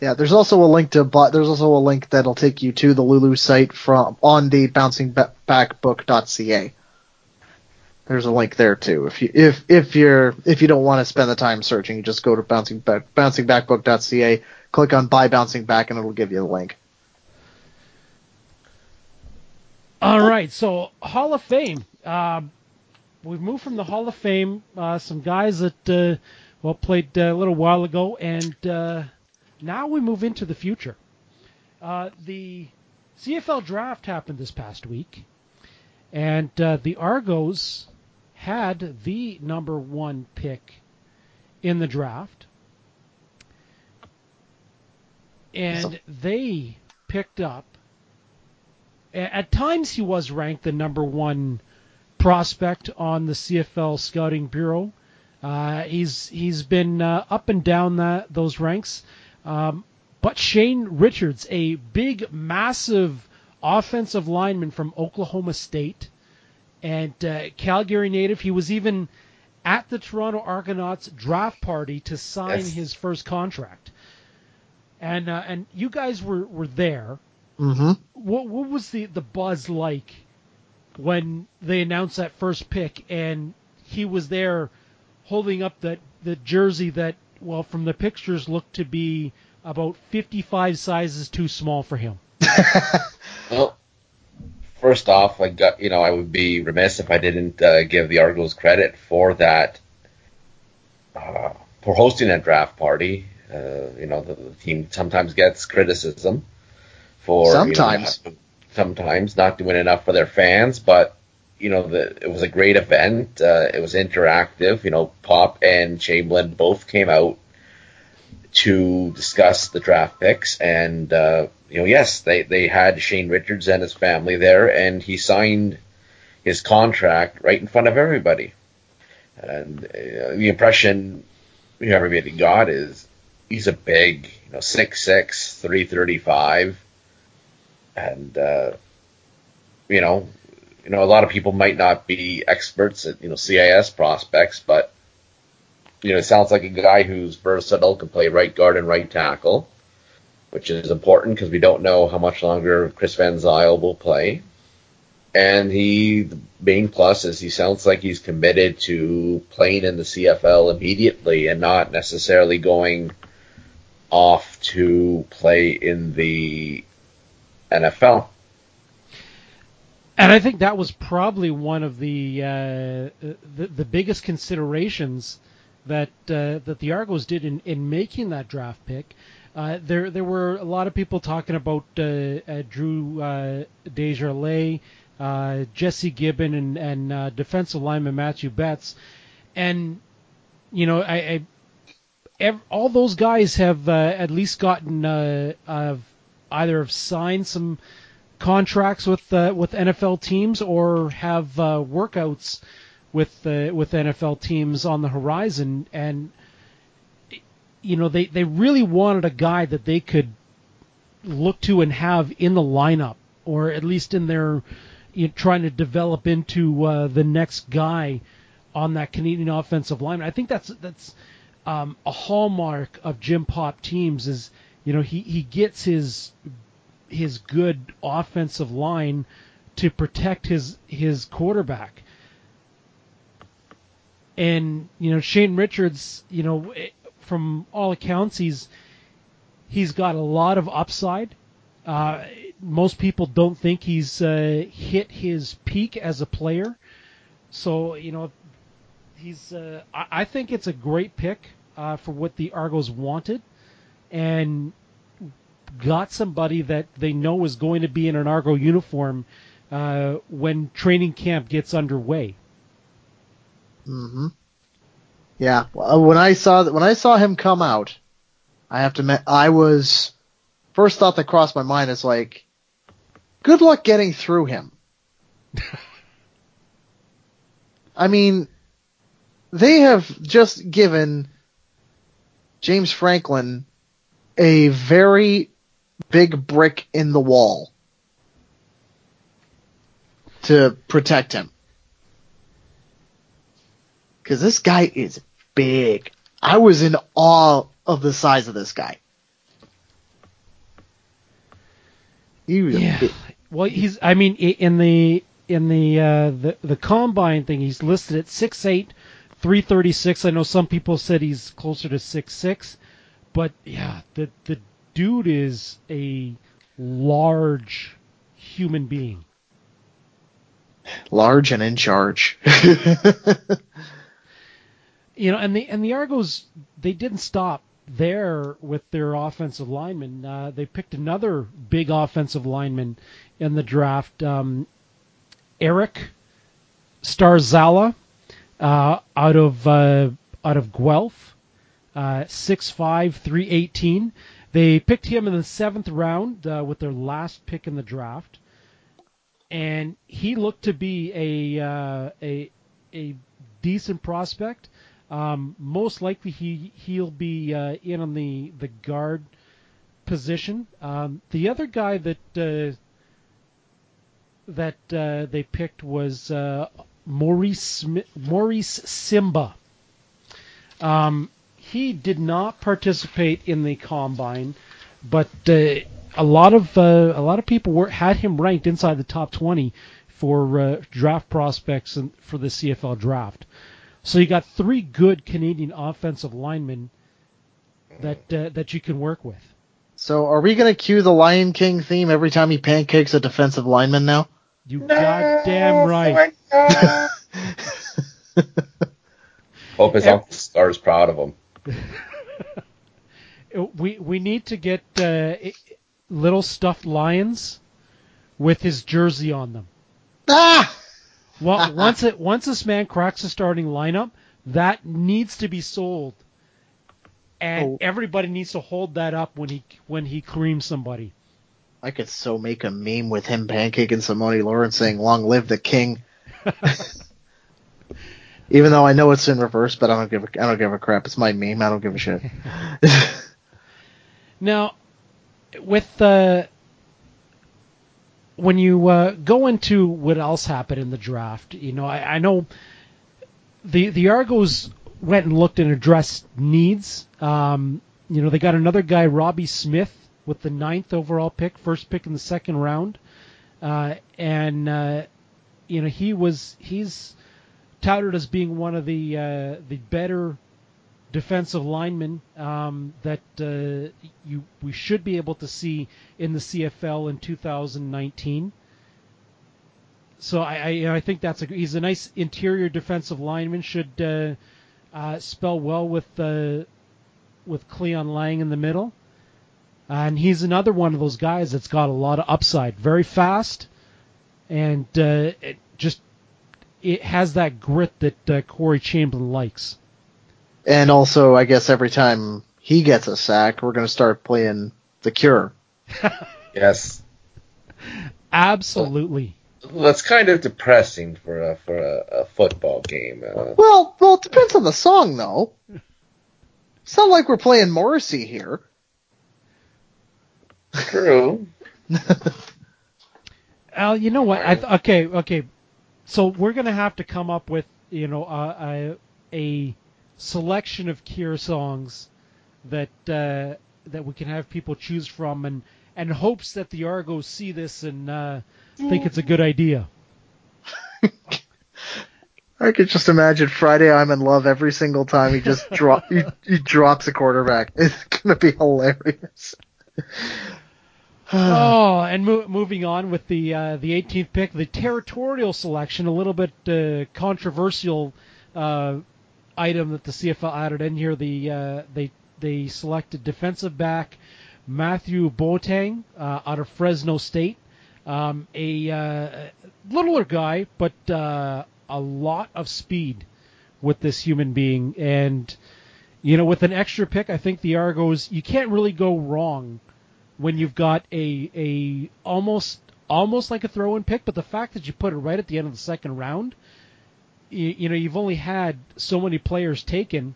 Yeah, there's also a link that'll take you to the Lulu site on the bouncingbackbook.ca. There's a link there too. If you don't want to spend the time searching, you just go to bouncingbackbook.ca, click on Buy Bouncing Back, and it'll give you the link. All right, so Hall of Fame. We've moved from the Hall of Fame. Some guys that played a little while ago, and now we move into the future. The CFL draft happened this past week, and the Argos had the number one pick in the draft, and they picked up. At times, he was ranked the number one prospect on the CFL Scouting Bureau. He's been up and down those ranks. But Shane Richards, a big, massive offensive lineman from Oklahoma State and Calgary native, he was even at the Toronto Argonauts draft party to sign his first contract. And you guys were there. Mm-hmm. What was the buzz like when they announced that first pick and he was there holding up the jersey that, well, from the pictures, looked to be about 55 sizes too small for him? Well, first off, I would be remiss if I didn't give the Argos credit for that, for hosting that draft party. The team sometimes gets criticism for sometimes not doing enough for their fans, but it was a great event. It was interactive. Pop and Chamberlain both came out to discuss the draft picks. And, yes, they had Shane Richards and his family there, and he signed his contract right in front of everybody. And the impression everybody got is he's a big, 6'6", 335. And, a lot of people might not be experts at, CIS prospects, but, it sounds like a guy who's versatile, can play right guard and right tackle, which is important because we don't know how much longer Chris Van Zyl will play. And the main plus is he sounds like he's committed to playing in the CFL immediately and not necessarily going off to play in the NFL. And I think that was probably one of the biggest considerations that the Argos did in making that draft pick. There were a lot of people talking about Drew Desjardins, Jesse Gibbon, and defensive lineman Matthew Betts, and all those guys have at least gotten either have signed some contracts with NFL teams or have workouts with NFL teams on the horizon, and you know they really wanted a guy that they could look to and have in the lineup, or at least in their trying to develop into the next guy on that Canadian offensive lineman. I think that's a hallmark of Jim Popp teams is, you know, he gets his good offensive line to protect his quarterback. And, you know, Shane Richards, you know, from all accounts, he's got a lot of upside. Most people don't think he's hit his peak as a player. So, you know, he's. I think it's a great pick for what the Argos wanted, and got somebody that they know is going to be in an Argo uniform when training camp gets underway. Mm-hmm. Yeah. Well, when I saw him come out, I have to admit, first thought that crossed my mind is like, good luck getting through him. I mean, they have just given James Franklin a very big brick in the wall to protect him. Because this guy is big. I was in awe of the size of this guy. He was big. Well, he's. I mean, in the combine thing, he's listed at 6'8", 336. I know some people said he's closer to 6'6". But yeah, the dude is a large human being. Large and in charge. You know, and the Argos, they didn't stop there with their offensive lineman. They picked another big offensive lineman in the draft, Eric Starzala out of Guelph. 6'5", 318. They picked him in the 7th round with their last pick in the draft, and he looked to be a decent prospect. Most likely he'll be in on the guard position. The other guy that they picked was Maurice Simba. He did not participate in the combine, but a lot of people had him ranked inside the top 20 for draft prospects and for the CFL draft. So you got three good Canadian offensive linemen that you can work with. So are we going to cue the Lion King theme every time he pancakes a defensive lineman now? You goddamn right. Hope his Uncle Star's proud of him. We need to get little stuffed lions with his jersey on them. Ah! Well, once this man cracks the starting lineup, that needs to be sold, and everybody needs to hold that up when he creams somebody. I could so make a meme with him pancaking Simone Lawrence saying "Long live the king." Even though I know it's in reverse, but I don't give a crap. It's my meme. I don't give a shit. Now, with when you go into what else happened in the draft, you know, I know the Argos went and looked and addressed needs. You know, they got another guy, Robbie Smith, with the 9th overall pick, first pick in the 2nd round, and you know he's touted as being one of the better defensive linemen that we should be able to see in the CFL in 2019. So I think he's a nice interior defensive lineman. Should spell well with Cleon Lang in the middle, and he's another one of those guys that's got a lot of upside. Very fast, and it has that grit that Corey Chamberlain likes. And also, I guess every time he gets a sack, we're going to start playing The Cure. Yes. Absolutely. Well, that's kind of depressing for a football game. Well, it depends on the song, though. It's not like we're playing Morrissey here. True. Al, you know what? Okay. So we're going to have to come up with, a selection of Cure songs that we can have people choose from, and hopes that the Argos see this and think it's a good idea. I could just imagine Friday I'm in Love every single time he just he drops a quarterback. It's going to be hilarious. Oh, and moving on with the 18th pick, the territorial selection, a little bit controversial item that the CFL added in here. They selected defensive back Matthew Boateng out of Fresno State, a littler guy, but a lot of speed with this human being. And with an extra pick, I think the Argos, you can't really go wrong when you've got a almost like a throw-in pick, but the fact that you put it right at the end of the second round, you've only had so many players taken.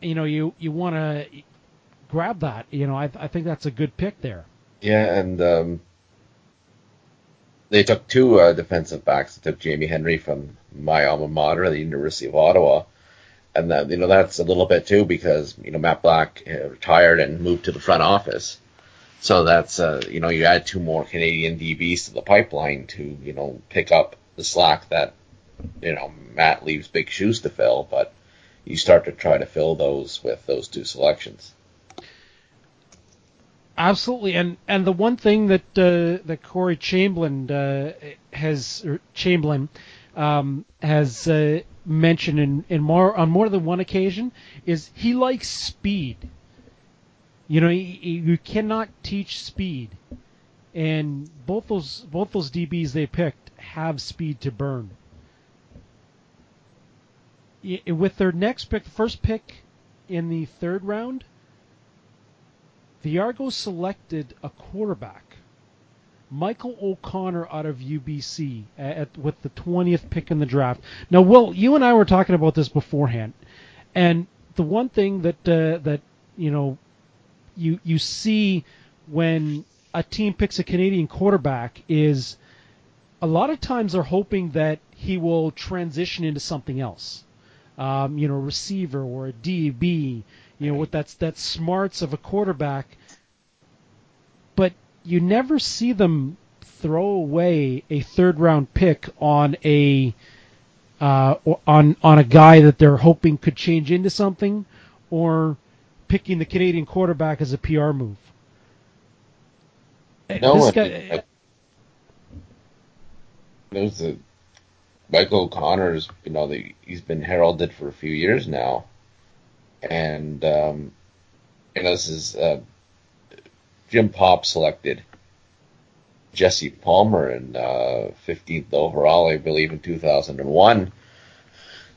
You want to grab that. I think that's a good pick there. Yeah, and they took two defensive backs. They took Jamie Henry from my alma mater, the University of Ottawa. And that, that's a little bit too, because Matt Black retired and moved to the front office, so that's you add two more Canadian DBs to the pipeline to pick up the slack that Matt leaves big shoes to fill, but you start to try to fill those with those two selections. Absolutely, and the one thing that that Corey Chamberlain has mentioned on more than one occasion is he likes speed. You cannot teach speed, and both those DBs they picked have speed to burn. With their next pick, the first pick in the third round, the Argos selected a quarterback, Michael O'Connor out of UBC with the 20th pick in the draft. Now, Will, you and I were talking about this beforehand, and the one thing that you see when a team picks a Canadian quarterback is a lot of times they're hoping that he will transition into something else, a receiver or a DB, with that smarts of a quarterback. But you never see them throw away a third-round pick on a guy that they're hoping could change into something, or picking the Canadian quarterback as a PR move. Michael O'Connor's, he's been heralded for a few years now, and this is. Jim Popp selected Jesse Palmer in 15th overall, I believe, in 2001.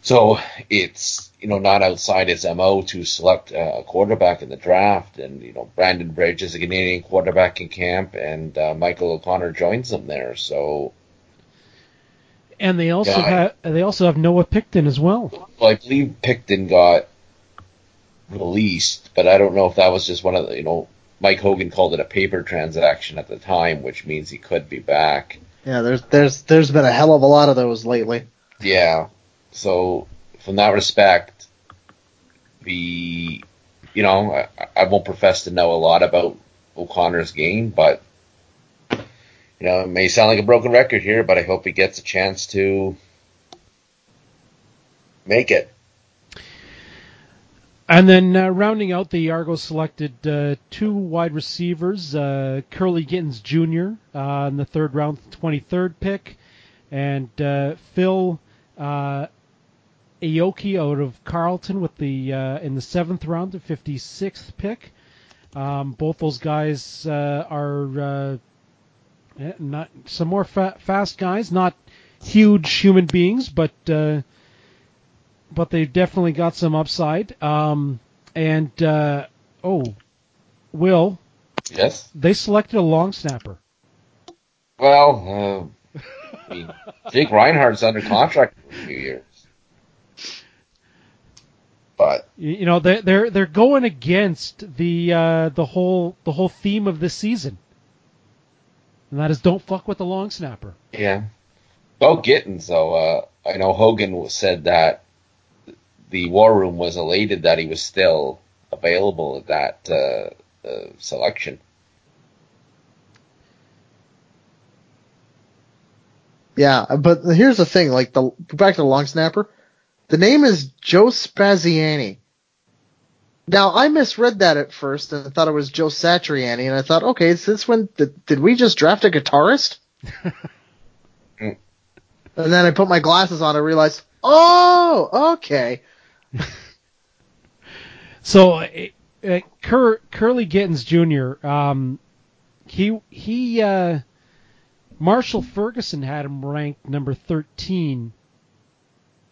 So it's not outside his MO to select a quarterback in the draft, and Brandon Bridge is a Canadian quarterback in camp, and Michael O'Connor joins them there. So, and they also have Noah Picton as well. Well, I believe Picton got released, but I don't know if that was just one of the Mike Hogan called it a paper transaction at the time, which means he could be back. Yeah, there's been a hell of a lot of those lately. Yeah, so from that respect, I won't profess to know a lot about O'Connor's game, but it may sound like a broken record here, but I hope he gets a chance to make it. And then rounding out, the Argos selected two wide receivers, Curly Gittens Jr. In the third round, 23rd pick, and Phil Aoki out of Carleton with the in the 7th round, the 56th pick. Both those guys are not some more fast guys, not huge human beings, but they've definitely got some upside. Will, Yes. They selected a long snapper. Well, I mean, Jake Reinhardt's under contract for a few years. But you know, they're going against the whole theme of this season, and that is don't fuck with the long snapper. Yeah. About Gittens, though, I know Hogan said that the War Room was elated that he was still available at that selection. Yeah, but here's the thing: like back to the long snapper, the name is Joe Spaziani. Now I misread that at first and thought it was Joe Satriani, and I thought, okay, is this when did we just draft a guitarist? And then I put my glasses on and realized, oh, okay. So Curly Gittens Jr., he Marshall Ferguson had him ranked number 13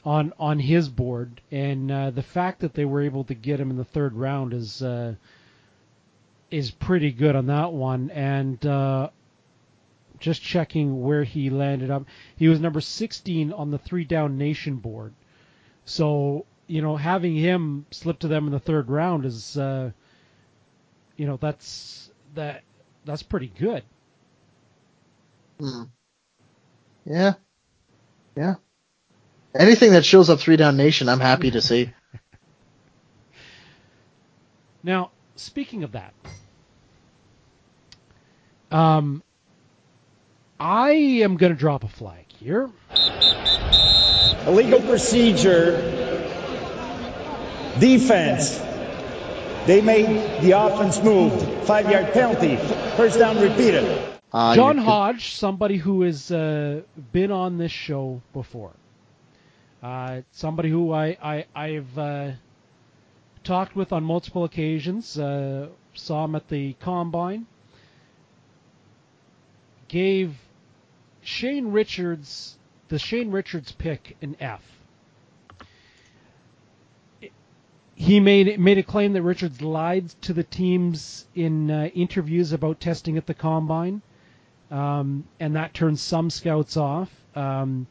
on his board, and the fact that they were able to get him in the third round is pretty good on that one. And just checking where he landed up. He was number 16 on the 3-down nation board. So, you know, having him slip to them in the third round is, you know, that's pretty good. Mm. Yeah. Yeah. Anything that shows up 3-down nation, I'm happy to see. Now, speaking of that, I am going to drop a flag here. Illegal procedure. Defense. They made the offense moved. 5-yard penalty. First down repeated. John Hodge, somebody who has been on this show before. Somebody who I've talked with on multiple occasions. Saw him at the Combine. Gave the Shane Richards pick an F. He made a claim that Richards lied to the teams in interviews about testing at the Combine, and that turned some scouts off. And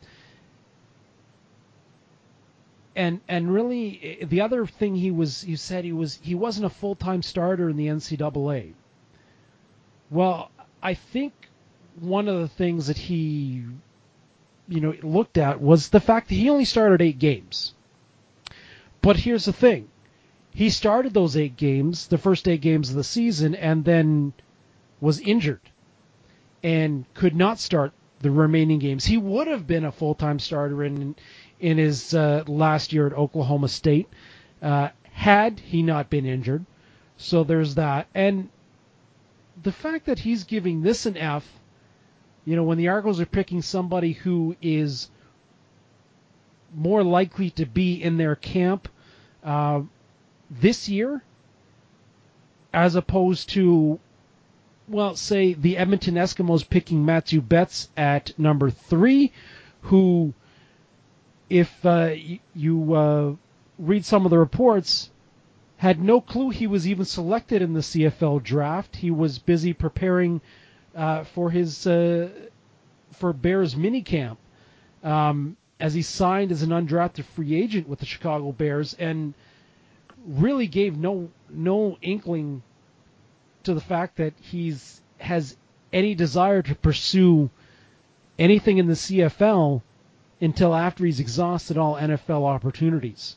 really, the other thing he wasn't a full-time starter in the NCAA. Well, I think one of the things that he, you know, looked at was the fact that he only started 8 games. But here's the thing. He started those 8 games, the first 8 games of the season, and then was injured and could not start the remaining games. He would have been a full-time starter in his last year at Oklahoma State had he not been injured. So there's that. And the fact that he's giving this an F, you know, when the Argos are picking somebody who is more likely to be in their camp this year, as opposed to, well, say the Edmonton Eskimos picking Matthew Betts at number 3, who, if you read some of the reports, had no clue he was even selected in the CFL draft. He was busy preparing for Bears minicamp, as he signed as an undrafted free agent with the Chicago Bears, and really gave no inkling to the fact that has any desire to pursue anything in the CFL until after he's exhausted all NFL opportunities.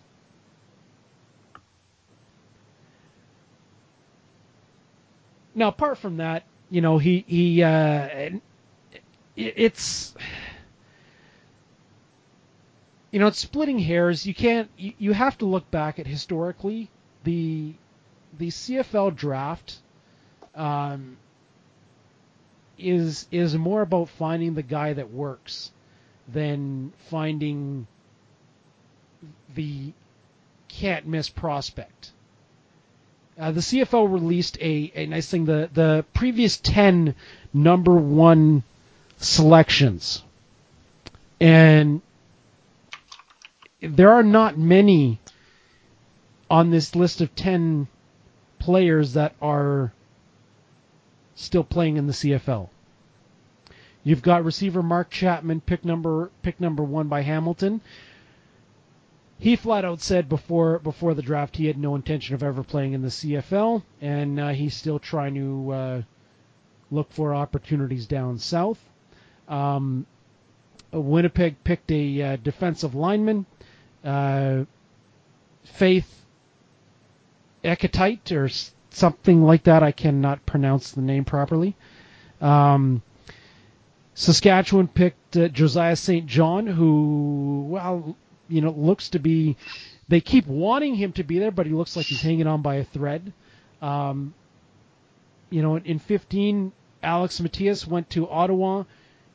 Now, apart from that, you know, it's, you know, it's splitting hairs. You have to look back at historically the CFL draft is more about finding the guy that works than finding the can't miss prospect. The CFL released a nice thing, the previous 10 number 1 selections. And there are not many on this list of 10 players that are still playing in the CFL. You've got receiver Mark Chapman, pick number one by Hamilton. He flat out said before the draft he had no intention of ever playing in the CFL, and he's still trying to look for opportunities down south. Winnipeg picked a defensive lineman, Faith Ekatite or something like that. I cannot pronounce the name properly. Saskatchewan picked Josiah St. John, who, looks to be, they keep wanting him to be there, but he looks like he's hanging on by a thread. In 15, Alex Matias went to Ottawa.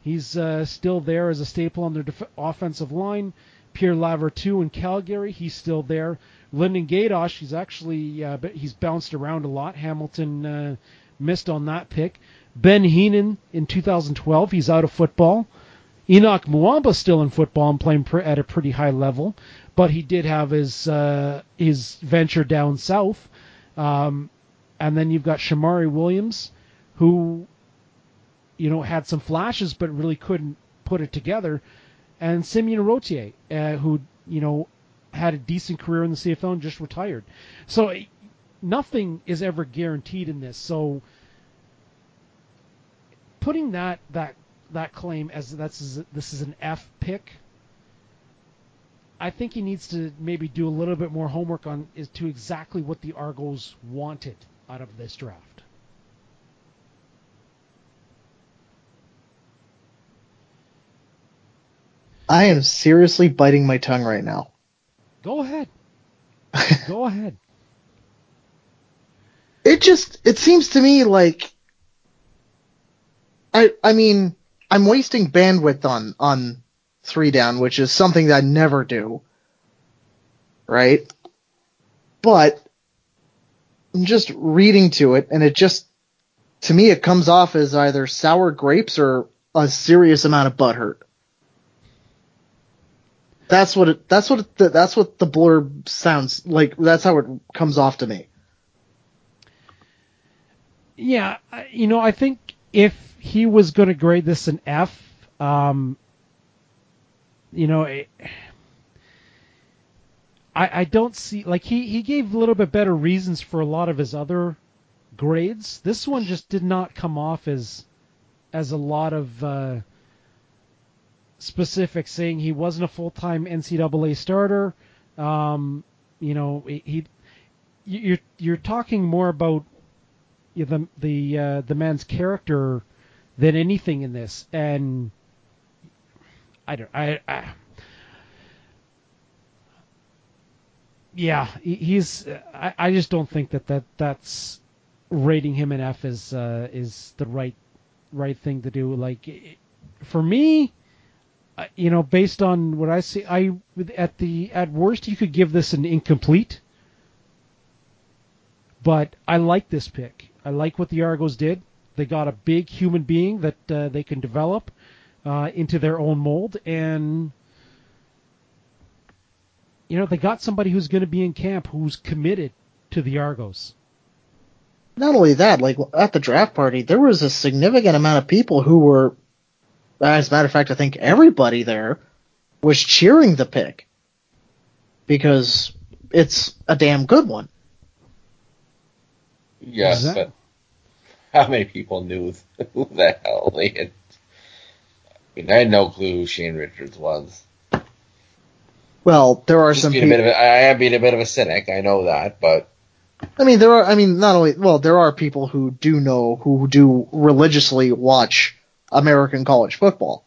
He's still there as a staple on their offensive line. Pierre Lavertu in Calgary, he's still there. Lyndon Gaidosh, he's bounced around a lot. Hamilton missed on that pick. Ben Heenan in 2012, he's out of football. Enoch Muamba still in football and playing at a pretty high level, but he did have his venture down south. And then you've got Shamari Williams, who had some flashes but really couldn't put it together. And Simeon Rotier, who, had a decent career in the CFL and just retired. So nothing is ever guaranteed in this. So putting that claim as this is an F pick, I think he needs to maybe do a little bit more homework on as to exactly what the Argos wanted out of this draft. I am seriously biting my tongue right now. Go ahead. Go ahead. It seems to me like I mean, I'm wasting bandwidth on three down, which is something that I never do. Right? But I'm just reading to it, and to me, it comes off as either sour grapes or a serious amount of butthurt. That's what the blurb sounds like. That's how it comes off to me. Yeah, I think if he was going to grade this an F, I don't see, like, he gave a little bit better reasons for a lot of his other grades. This one just did not come off as a lot of specific, saying he wasn't a full-time NCAA starter. You're talking more about the man's character than anything in this, and I just don't think that's rating him an F is the right thing to do. Like, for me, based on what I see, at worst you could give this an incomplete. But I like this pick. I like what the Argos did. They got a big human being that they can develop into their own mold, and they got somebody who's going to be in camp, who's committed to the Argos. Not only that, like at the draft party, there was a significant amount of people who were. As a matter of fact, I think everybody there was cheering the pick because it's a damn good one. Yes, but how many people knew who the hell they had? I mean, I had no clue who Shane Richards was. Well, there are some people. I am being a bit of a cynic, I know that, but. I mean, there are people who do know, who do religiously watch American college football.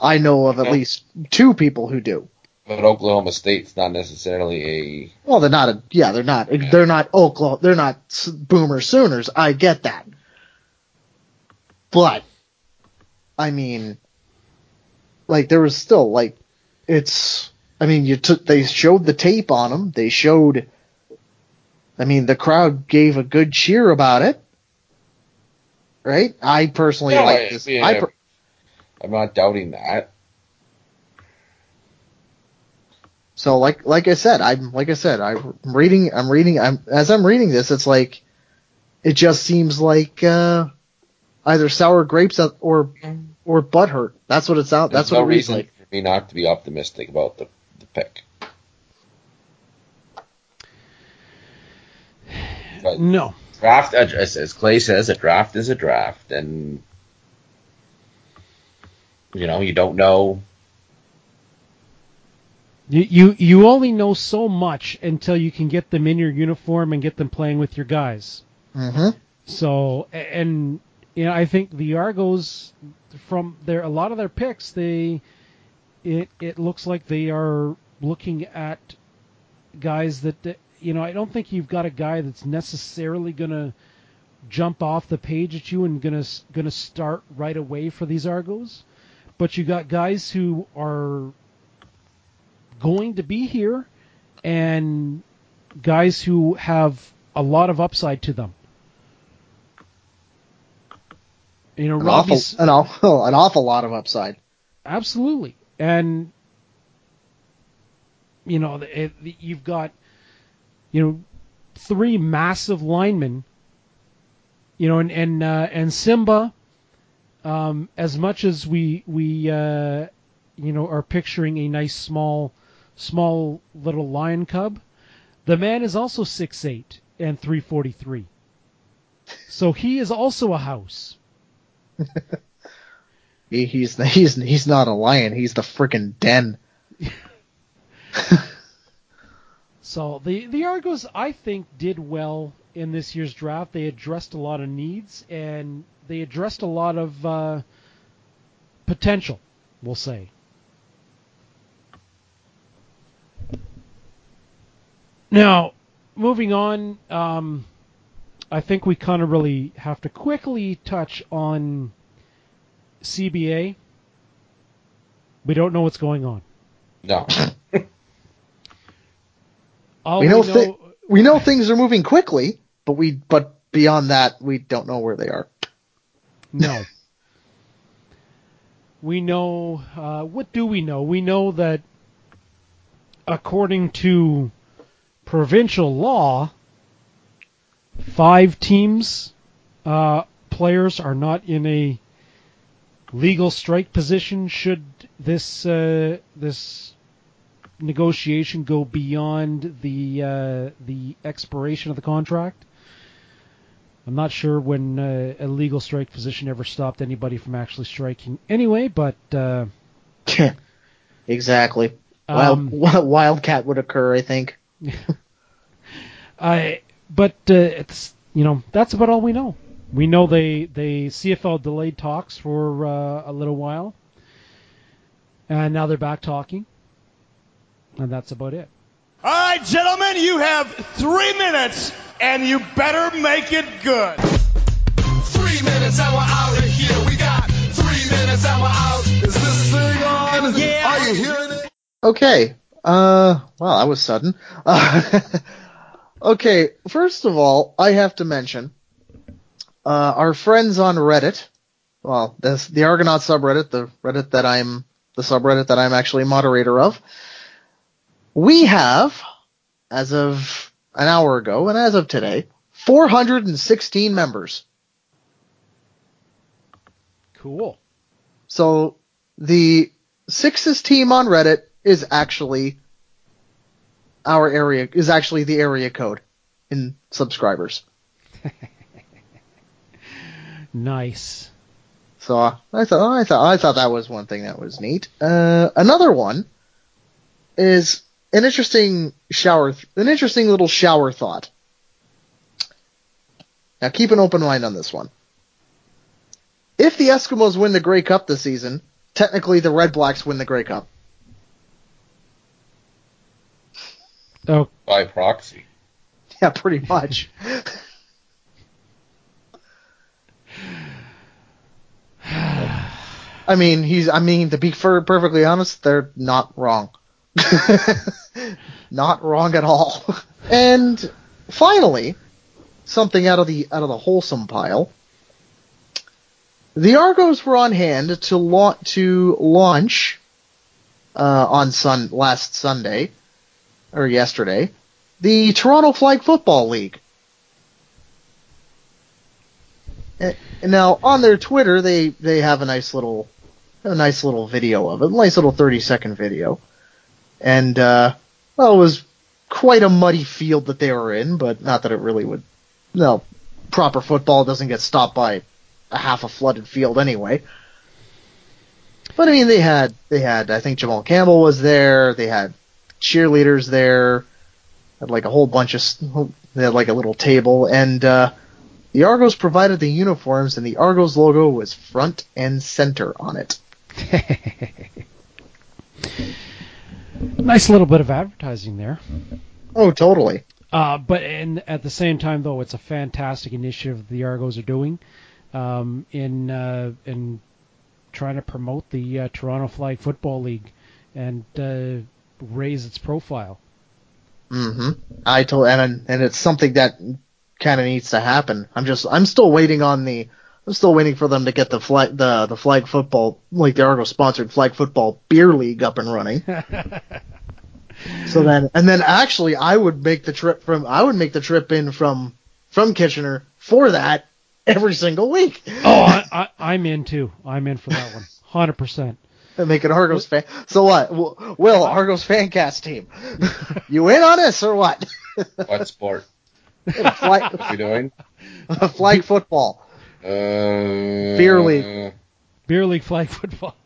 I know of at least two people who do. But Oklahoma State's not necessarily a. Well, they're not a. Yeah, they're not. Yeah. They're not Oklahoma. They're not Boomer Sooners. I get that. But, I mean, like there was still like, it's. I mean, they showed the tape on them. They showed. I mean, the crowd gave a good cheer about it. Right? I personally like this. Yeah, I'm not doubting that. So, like I said, I'm reading this. It's like It just seems like either sour grapes or butthurt. That's what it's out. That's what it reads like. There's no reason for me not to be optimistic about the pick. But no. Draft, as Clay says, a draft is a draft, and you know you don't know. You only know so much until you can get them in your uniform and get them playing with your guys. Mm-hmm. So, and you know, I think the Argos, from their a lot of their picks, it looks like they are looking at guys that. You know, I don't think you've got a guy that's necessarily going to jump off the page at you and going to start right away for these Argos, but you got guys who are going to be here and guys who have a lot of upside to them. You know, an awful lot of upside. Absolutely, and you know, you've got. You know, three massive linemen. You know, and Simba. As much as we you know, are picturing a nice small little lion cub, the man is also 6'8" and 343. So he is also a house. He's not a lion. He's the frickin' den. So the Argos, I think, did well in this year's draft. They addressed a lot of needs, and they addressed a lot of potential, we'll say. Now, moving on, I think we kind of really have to quickly touch on CBA. We don't know what's going on. No. We know things are moving quickly, but beyond that, we don't know where they are. No. We know, what do we know? We know that according to provincial law, 5 teams, players are not in a legal strike position should this negotiation go beyond the expiration of the contract. I'm not sure when a legal strike position ever stopped anybody from actually striking anyway, but... exactly. Wildcat would occur, I think. But it's, you know, that's about all we know. We know they CFL delayed talks for a little while, and now they're back talking. And that's about it. All right, gentlemen, you have 3 minutes, and you better make it good. 3 minutes and we're out of here. We got 3 minutes and we're out. Is this thing on? Yeah. Are you hearing it? Okay. Well, that was sudden. Okay, first of all, I have to mention our friends on Reddit. Well, the Argonaut subreddit, the subreddit that I'm actually a moderator of. We have, as of an hour ago and as of today, 416 members. Cool. So the Sixes team on Reddit is actually the area code in subscribers. Nice. So I thought that was one thing that was neat. Another one is an interesting little shower thought. Now keep an open mind on this one. If the Eskimos win the Grey Cup this season, technically the Red Blacks win the Grey Cup. Oh, by proxy. Yeah, pretty much. I mean, to be perfectly honest, they're not wrong. Not wrong at all. And finally, something out of the wholesome pile. The Argos were on hand to launch on last Sunday or yesterday the Toronto Flag Football League. Now, on their Twitter, they have a nice little video of it, a nice little 30-second video. And, well, it was quite a muddy field that they were in, but not that it really would. No, proper football doesn't get stopped by a half a flooded field anyway. But, I mean, they had I think Jamal Campbell was there, they had cheerleaders there, had like a whole bunch of, they had like a little table, and, the Argos provided the uniforms, and the Argos logo was front and center on it. Nice little bit of advertising there. Oh, totally. But and at the same time, though, it's a fantastic initiative the Argos are doing in trying to promote the Toronto Flag Football League and raise its profile. Mm-hmm. And it's something that kind of needs to happen. I'm still waiting for them to get the flag football, like the Argo sponsored flag football beer league up and running. So then actually I would make the trip in from Kitchener for that every single week. Oh, I'm in too. I'm in for that one. 100%. And make an Argos fan. So what? Will Argos fancast team? You in on us or what? What sport? What are we doing? Flag football. Beer league. Beer league flag football.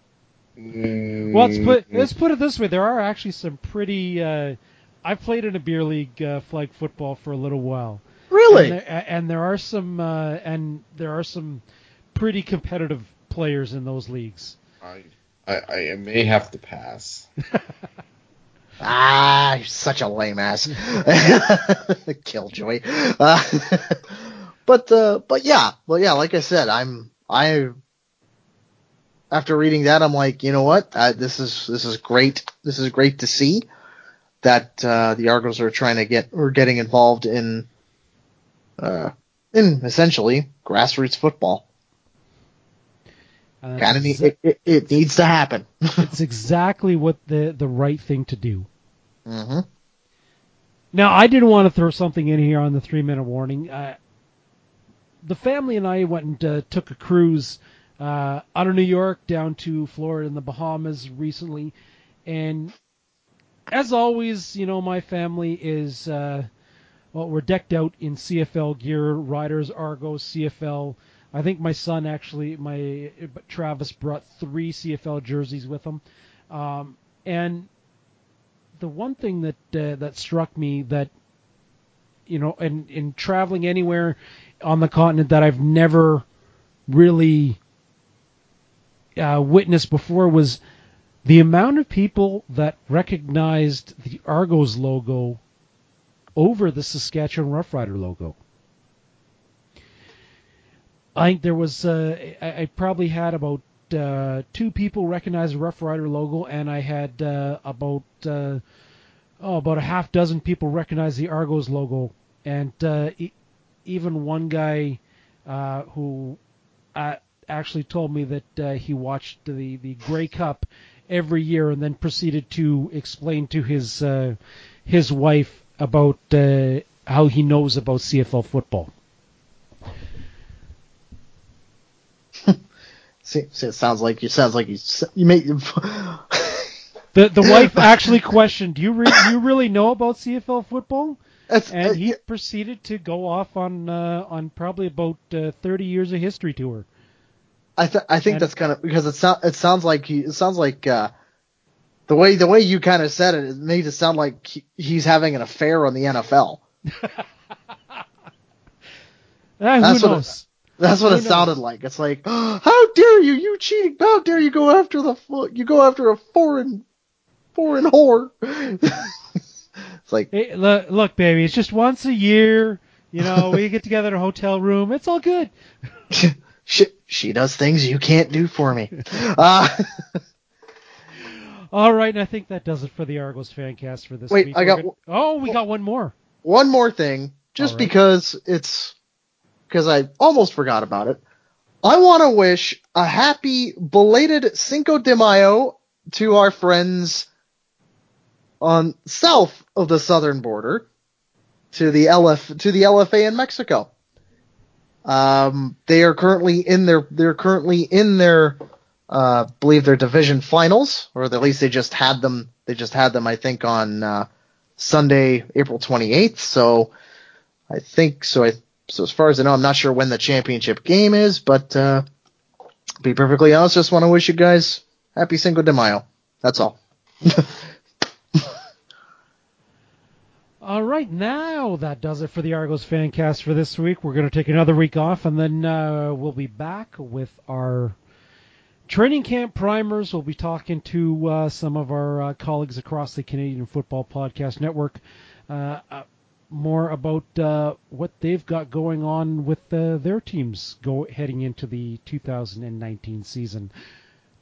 Well, let's put it this way. There are actually some pretty. I've played in a beer league flag football for a little while. Really? And there are some pretty competitive players in those leagues. I may have to pass. You're such a lame ass. Killjoy. But yeah, like I said, after reading that, I'm like, you know what? This is great. This is great to see that the Argos are getting involved in essentially grassroots football. It needs to happen. It's exactly what the right thing to do. Mm-hmm. Now, I did want to throw something in here on the 3-minute warning. The family and I went and took a cruise out of New York down to Florida and the Bahamas recently. And as always, you know, my family is, we're decked out in CFL gear, Riders, Argos, CFL. I think my son Travis brought 3 CFL jerseys with him. And the one thing that struck me that, you know, in traveling anywhere on the continent that I've never really witnessed before was the amount of people that recognized the Argos logo over the Saskatchewan Roughrider logo. I think there was, I probably had about 2 people recognize the Rough Rider logo, and I had about a half dozen people recognize the Argos logo, and even one guy who actually told me that he watched the Grey Cup every year, and then proceeded to explain to his wife about how he knows about CFL football. See, it sounds like you make the wife actually questioned, "You really know about CFL football?" And he proceeded to go off on probably about 30 years of history to her. I think that's kind of because it sounds like the way you kind of said it made it sound like he's having an affair on the NFL. Who knows? That's what it sounded like. It's like, oh, how dare you? You cheating! How dare you go after a foreign whore? It's like, hey, look, baby, it's just once a year. You know, we get together in a hotel room. It's all good. She does things you can't do for me. All right, and I think that does it for the Argos Fancast for this week. We got one more. One more thing, just right. Because I almost forgot about it. I want to wish a happy belated Cinco de Mayo to our friends on south of the southern border, to the LFA in Mexico. They are currently in their believe their division finals, or at least they just had them. They just had them, I think, on Sunday, April 28th. So I think so. So as far as I know, I'm not sure when the championship game is, but to be perfectly honest, just want to wish you guys happy Cinco de Mayo. That's all. All right, now that does it for the Argos Fancast for this week. We're going to take another week off, and then we'll be back with our training camp primers. We'll be talking to some of our colleagues across the Canadian Football Podcast Network more about what they've got going on with their teams heading into the 2019 season.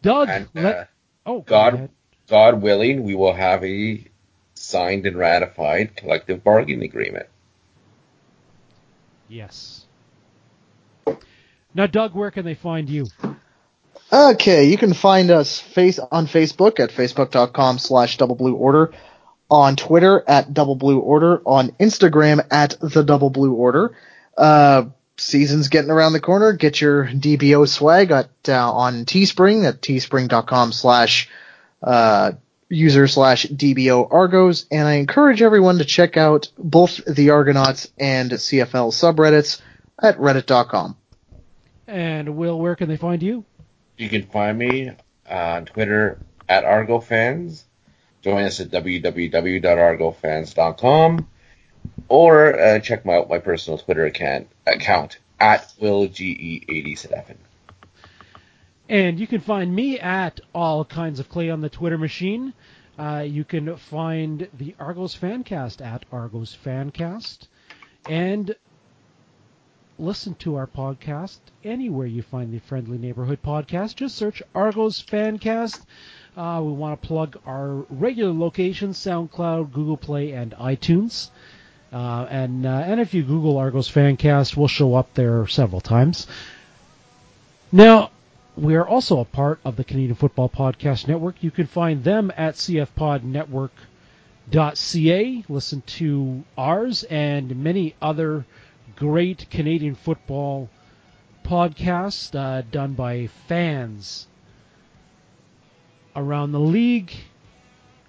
Doug, and, God willing, we will have a signed and ratified collective bargaining agreement. Yes. Now, Doug, where can they find you? Okay, you can find us on Facebook at facebook.com/Double Blue Order, on Twitter at Double Blue Order, on Instagram at The Double Blue Order. Season's getting around the corner. Get your DBO swag at, on Teespring at teespring.com/user/DBO Argos, and I encourage everyone to check out both the Argonauts and CFL subreddits at reddit.com. And Will, where can they find you? You can find me on Twitter at ArgoFans. Join us at www.argofans.com, or check out my personal Twitter account at WillGE80Sedefin. And you can find me at All Kinds of Clay on the Twitter machine. You can find the Argos Fancast at Argos Fancast. And listen to our podcast anywhere you find the Friendly Neighborhood Podcast. Just search Argos Fancast. We want to plug our regular locations, SoundCloud, Google Play, and iTunes. And if you Google Argos Fancast, we'll show up there several times. Now, we are also a part of the Canadian Football Podcast Network. You can find them at cfpodnetwork.ca. Listen to ours and many other great Canadian football podcasts done by fans around the league,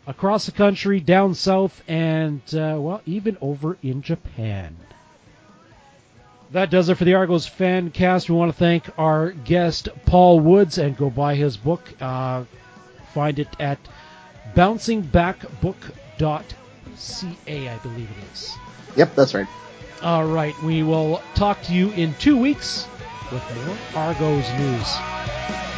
across the country, down south, and, well, even over in Japan. That does it for the Argos Fancast. We want to thank our guest, Paul Woods, and go buy his book. Find it at bouncingbackbook.ca, I believe it is. Yep, that's right. All right, we will talk to you in 2 weeks with more Argos news.